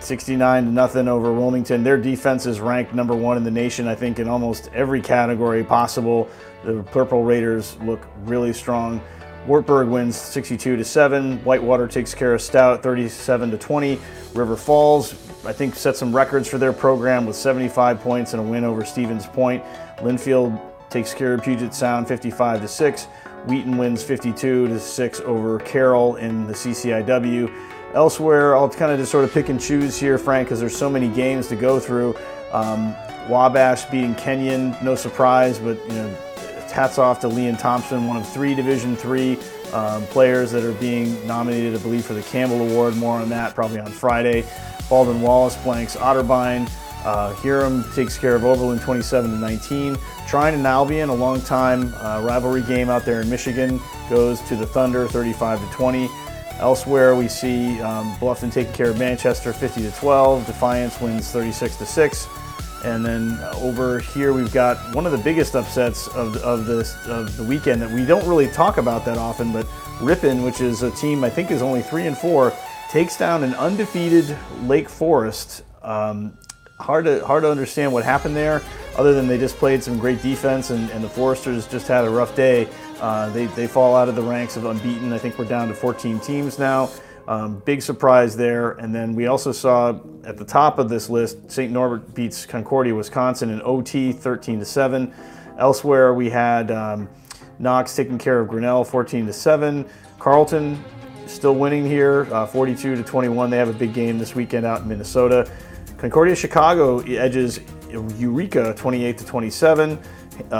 69-0 over Wilmington. Their defense is ranked number 1 in the nation, I think, in almost every category possible. The Purple Raiders look really strong. Wartburg wins 62-7. Whitewater takes care of Stout 37-20. River Falls, I think, set some records for their program with 75 points and a win over Stevens Point. Linfield takes care of Puget Sound 55-6. Wheaton wins 52-6 over Carroll in the CCIW. Elsewhere, I'll kind of just sort of pick and choose here, Frank, because there's so many games to go through. Wabash beating Kenyon, no surprise, but you know, hats off to Leon Thompson, one of 3 Division III players that are being nominated, I believe, for the Campbell Award. More on that probably on Friday. Baldwin Wallace blanks Otterbein. Hiram takes care of Oberlin 27-19. Trine and Albion, a long-time rivalry game out there in Michigan, goes to the Thunder 35-20. Elsewhere, we see Bluffton taking care of Manchester 50-12. Defiance wins 36-6. And then over here, we've got one of the biggest upsets of the weekend that we don't really talk about that often, but Ripon, which is a team I think is only 3-4, takes down an undefeated Lake Forest. Hard to understand what happened there, other than they just played some great defense, and the Foresters just had a rough day. They fall out of the ranks of unbeaten. I think we're down to 14 teams now. Big surprise there. And then we also saw at the top of this list, St. Norbert beats Concordia, Wisconsin in OT 13-7. Elsewhere, we had Knox taking care of Grinnell 14-7. Carleton still winning here 42-21. They have a big game this weekend out in Minnesota. Concordia Chicago edges Eureka 28-27.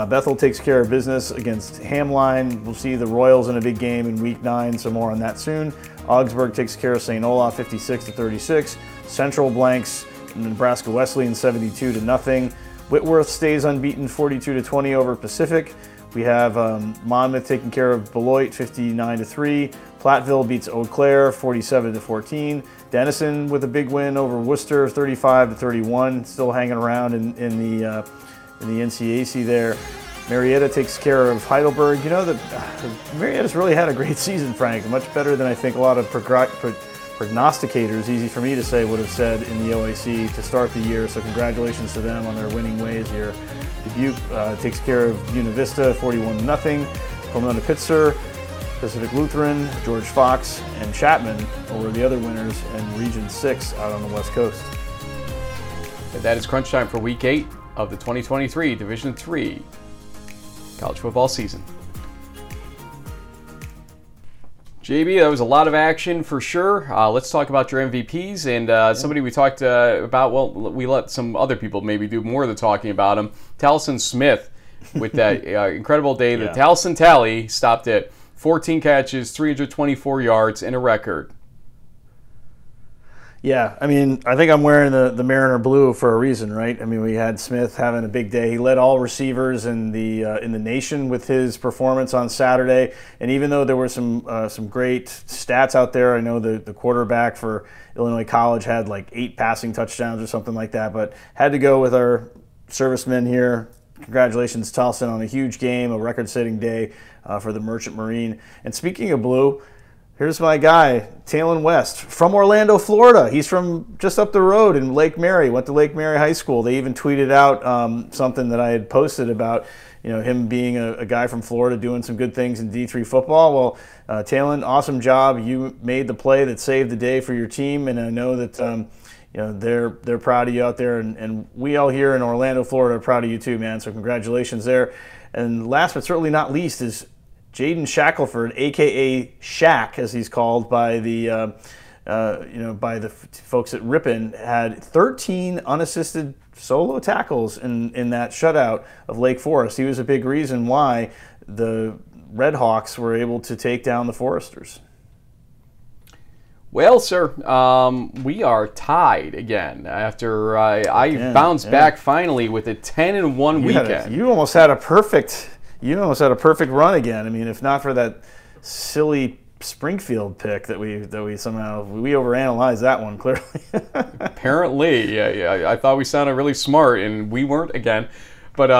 Bethel takes care of business against Hamline. We'll see the Royals in a big game in week 9, so more on that soon. Augsburg takes care of St. Olaf 56-36. Central blanks Nebraska Wesleyan 72-0. Whitworth stays unbeaten 42-20 over Pacific. We have Monmouth taking care of Beloit 59-3. Platteville beats Eau Claire 47-14. Denison with a big win over Worcester 35-31. Still hanging around in the NCAC there. Marietta takes care of Heidelberg. You know, Marietta's really had a great season, Frank. Much better than I think a lot of prognosticators, easy for me to say, would have said in the OAC to start the year. So congratulations to them on their winning ways here. Dubuque takes care of Buena Vista, 41-0. Pomona Pitzer, Pacific Lutheran, George Fox, and Chapman were the other winners in Region 6 out on the West Coast. And that is crunch time for Week 8 of the 2023 Division III college football season. JB, that was a lot of action for sure. Let's talk about your MVPs and somebody we talked about. Well, we let some other people maybe do more of the talking about him. Tolson Smith with that incredible day. The Tolson Tally stopped at 14 catches, 324 yards, and a record. Yeah, I mean, I think I'm wearing the Mariner blue for a reason, right? I mean, we had Smith having a big day. He led all receivers in the nation with his performance on Saturday. And even though there were some great stats out there, I know the quarterback for Illinois College had like 8 passing touchdowns or something like that, but had to go with our servicemen here. Congratulations, Tolson, on a huge game, a record-setting day for the Merchant Marine. And speaking of blue, here's my guy, Talon West, from Orlando, Florida. He's from just up the road in Lake Mary, went to Lake Mary High School. They even tweeted out something that I had posted about you know, him being a guy from Florida doing some good things in D3 football. Well, Talon, awesome job. You made the play that saved the day for your team, and I know that you know, they're proud of you out there, and we all here in Orlando, Florida are proud of you too, man. So congratulations there. And last but certainly not least is Jaden Shackelford, aka Shaq, as he's called by the by the folks at Ripon, had 13 unassisted solo tackles in that shutout of Lake Forest. He was a big reason why the Red Hawks were able to take down the Foresters. Well, sir, we are tied again after I bounced back finally with a 10-1 weekend. You almost had a perfect run again. I mean, if not for that silly Springfield pick that we overanalyzed that one clearly. Apparently, yeah. I thought we sounded really smart, and we weren't again. But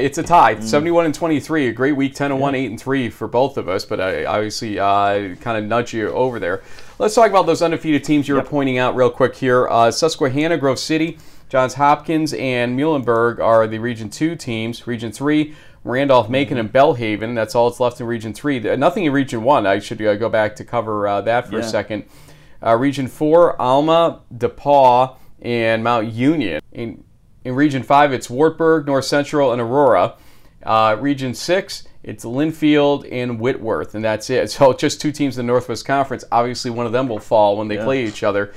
it's a tie, 71-23, a great week, 10-1, 8-3 for both of us. But I obviously kind of nudge you over there. Let's talk about those undefeated teams you were pointing out real quick here. Susquehanna, Grove City, Johns Hopkins, and Muhlenberg are the Region 2 teams. Region 3, Randolph, Macon, and Bellhaven. That's all that's left in Region 3. Nothing in Region 1. I should go back to cover that for a second. Region 4, Alma, DePaul, and Mount Union. In Region 5, it's Wartburg, North Central, and Aurora. Region 6, it's Linfield and Whitworth, and that's it. So just two teams in the Northwest Conference. Obviously, one of them will fall when they play each other.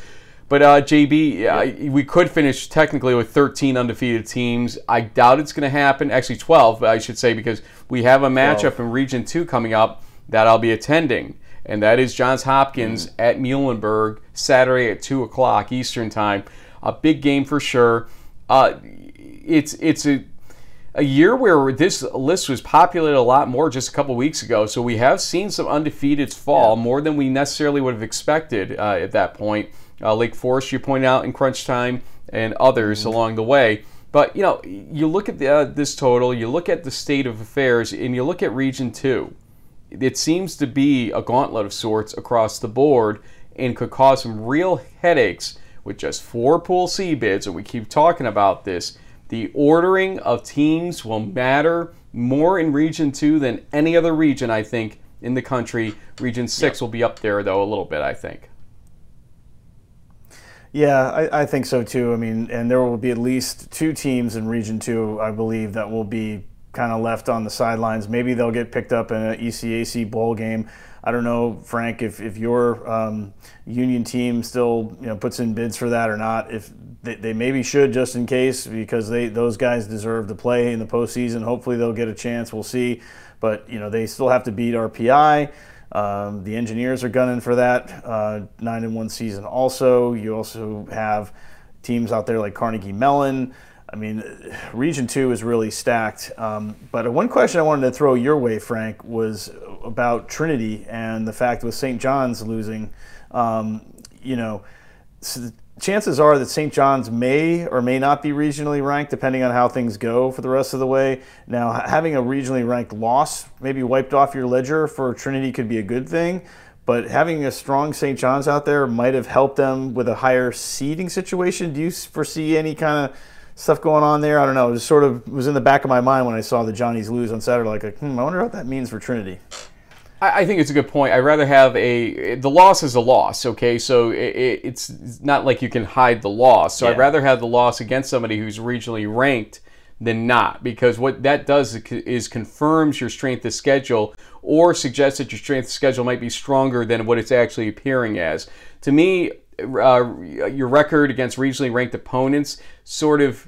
But, JB, we could finish technically with 13 undefeated teams. I doubt it's going to happen. Actually, 12, I should say, because we have a matchup in Region 2 coming up that I'll be attending, and that is Johns Hopkins at Muhlenberg Saturday at 2 o'clock Eastern Time. A big game for sure. It's a year where this list was populated a lot more just a couple weeks ago, so we have seen some undefeateds fall more than we necessarily would have expected at that point. Lake Forest, you point out, in crunch time, and others along the way. But, you know, you look at this total, you look at the state of affairs, and you look at Region 2. It seems to be a gauntlet of sorts across the board and could cause some real headaches with just 4 Pool C bids, and we keep talking about this. The ordering of teams will matter more in Region 2 than any other region, I think, in the country. Region 6 will be up there, though, a little bit, I think. Yeah, I think so, too. I mean, and there will be at least 2 teams in Region 2, I believe, that will be kind of left on the sidelines. Maybe they'll get picked up in an ECAC bowl game. I don't know, Frank, if your union team still, you know, puts in bids for that or not. If they maybe should, just in case, because those guys deserve to play in the postseason. Hopefully they'll get a chance. We'll see. But, you know, they still have to beat RPI. The Engineers are gunning for that 9-1 season. Also, you also have teams out there like Carnegie Mellon. I mean, Region 2 is really stacked. But one question I wanted to throw your way, Frank, was about Trinity and the fact with St. John's losing, you know, so the chances are that St. John's may or may not be regionally ranked, depending on how things go for the rest of the way. Now, having a regionally ranked loss maybe wiped off your ledger for Trinity could be a good thing. But having a strong St. John's out there might have helped them with a higher seeding situation. Do you foresee any kind of stuff going on there? I don't know. It just sort of was in the back of my mind when I saw the Johnnies lose on Saturday. Like, I wonder what that means for Trinity. I think it's a good point. I'd rather have the loss is a loss, okay? So it's not like you can hide the loss. So I'd rather have the loss against somebody who's regionally ranked than not, because what that does is confirms your strength of schedule or suggests that your strength of schedule might be stronger than what it's actually appearing as. To me, your record against regionally ranked opponents sort of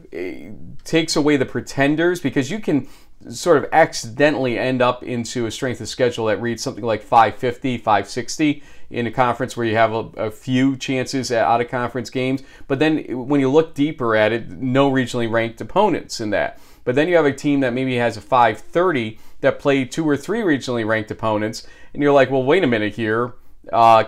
takes away the pretenders, because you can sort of accidentally end up into a strength of schedule that reads something like 550, 560 in a conference where you have a few chances at out of conference games. But then when you look deeper at it, no regionally ranked opponents in that. But then you have a team that maybe has a 530 that played 2 or 3 regionally ranked opponents, and you're like, well, wait a minute here.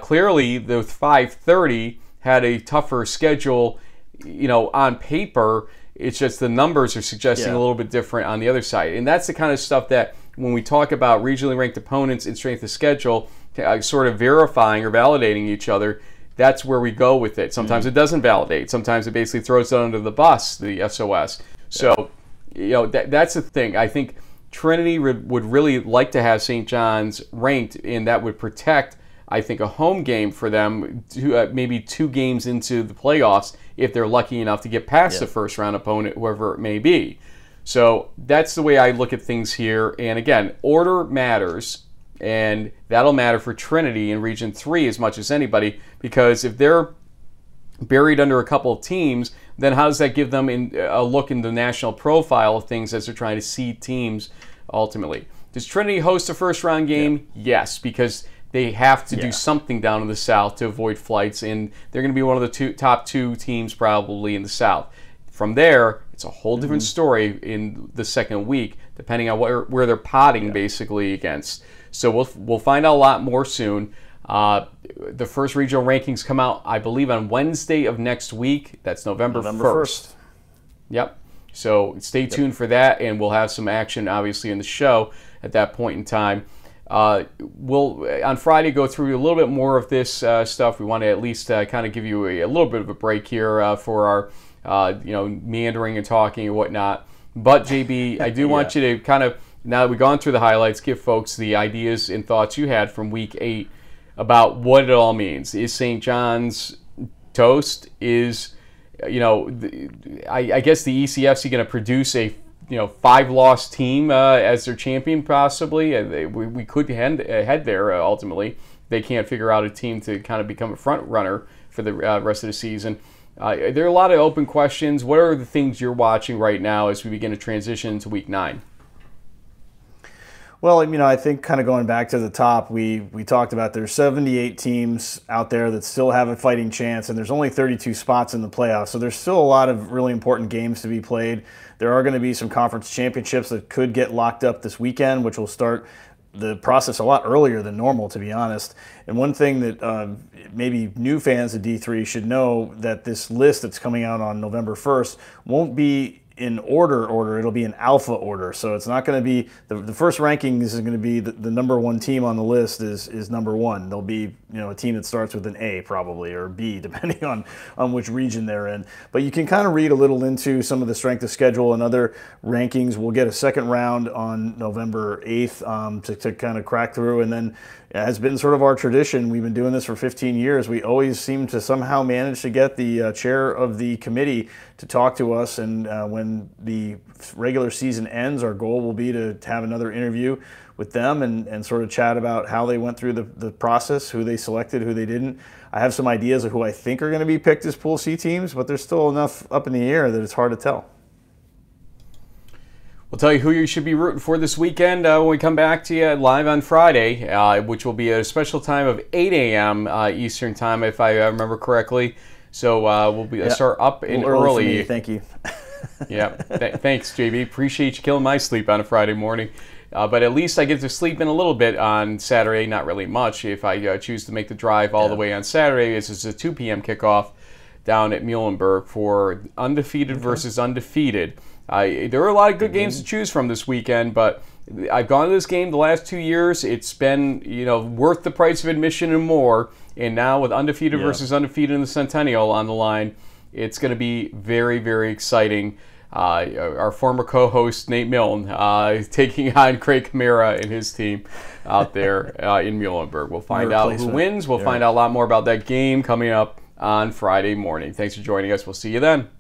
Clearly, the 530 had a tougher schedule, you know, on paper. It's just the numbers are suggesting a little bit different on the other side. And that's the kind of stuff that when we talk about regionally ranked opponents and strength of schedule, sort of verifying or validating each other, that's where we go with it. Sometimes it doesn't validate. Sometimes it basically throws it under the bus, the SOS. So, you know, that's the thing. I think Trinity would really like to have St. John's ranked, and that would protect, I think, a home game for them, maybe two games into the playoffs if they're lucky enough to get past the first-round opponent, whoever it may be. So that's the way I look at things here. And again, order matters, and that'll matter for Trinity in Region 3 as much as anybody, because if they're buried under a couple of teams, then how does that give them a look in the national profile of things as they're trying to seed teams ultimately? Does Trinity host a first-round game? Yes, because they have to do something down in the South to avoid flights, and they're going to be one of the top two teams probably in the South. From there, it's a whole different story in the second week, depending on where they're potting basically against. So we'll find out a lot more soon. The first regional rankings come out, I believe, on Wednesday of next week. That's November 1st. Yep. So stay tuned for that, and we'll have some action, obviously, in the show at that point in time. We'll, on Friday, go through a little bit more of this stuff. We want to at least kind of give you a little bit of a break here for our, meandering and talking and whatnot. But, JB, I do want you to kind of, now that we've gone through the highlights, give folks the ideas and thoughts you had from Week 8 about what it all means. Is St. John's toast? Is, I guess the ECFC going to produce a, five-loss team as their champion possibly? We could head there ultimately. They can't figure out a team to kind of become a front runner for the rest of the season. There are a lot of open questions. What are the things you're watching right now as we begin to transition to Week 9? Well, I think kind of going back to the top, we talked about there's 78 teams out there that still have a fighting chance, and there's only 32 spots in the playoffs. So there's still a lot of really important games to be played. There are going to be some conference championships that could get locked up this weekend, which will start the process a lot earlier than normal, to be honest. And one thing that maybe new fans of D3 should know, that this list that's coming out on November 1st won't be in order, it'll be in alpha order. So it's not going to be the first rankings is going to be the number one team on the list is number one. There'll be a team that starts with an A probably, or B, depending on which region they're in. But you can kind of read a little into some of the strength of schedule and other rankings. We'll get a second round on November 8th to kind of crack through, and then has been sort of our tradition. We've been doing this for 15 years. We always seem to somehow manage to get the chair of the committee to talk to us, and when the regular season ends, our goal will be to have another interview with them and sort of chat about how they went through the process, who they selected, who they didn't. I have some ideas of who I think are going to be picked as Pool C teams, but there's still enough up in the air that it's hard to tell. We'll tell you who you should be rooting for this weekend when we come back to you live on Friday, which will be at a special time of 8 a.m. Eastern time, if I remember correctly. So we'll be start up and early. Thank you. Thanks, JB. Appreciate you killing my sleep on a Friday morning. But at least I get to sleep in a little bit on Saturday, not really much. If I choose to make the drive all the way on Saturday, this is a 2 p.m. kickoff down at Muhlenberg for undefeated versus undefeated. There are a lot of good games to choose from this weekend, but I've gone to this game the last 2 years. It's been, worth the price of admission and more. And now with undefeated versus undefeated in the Centennial on the line, it's going to be very, very exciting. Our former co-host, Nate Milne, taking on Craig Camara and his team out there in Muhlenberg. We'll find out who wins. We'll find out a lot more about that game coming up on Friday morning. Thanks for joining us. We'll see you then.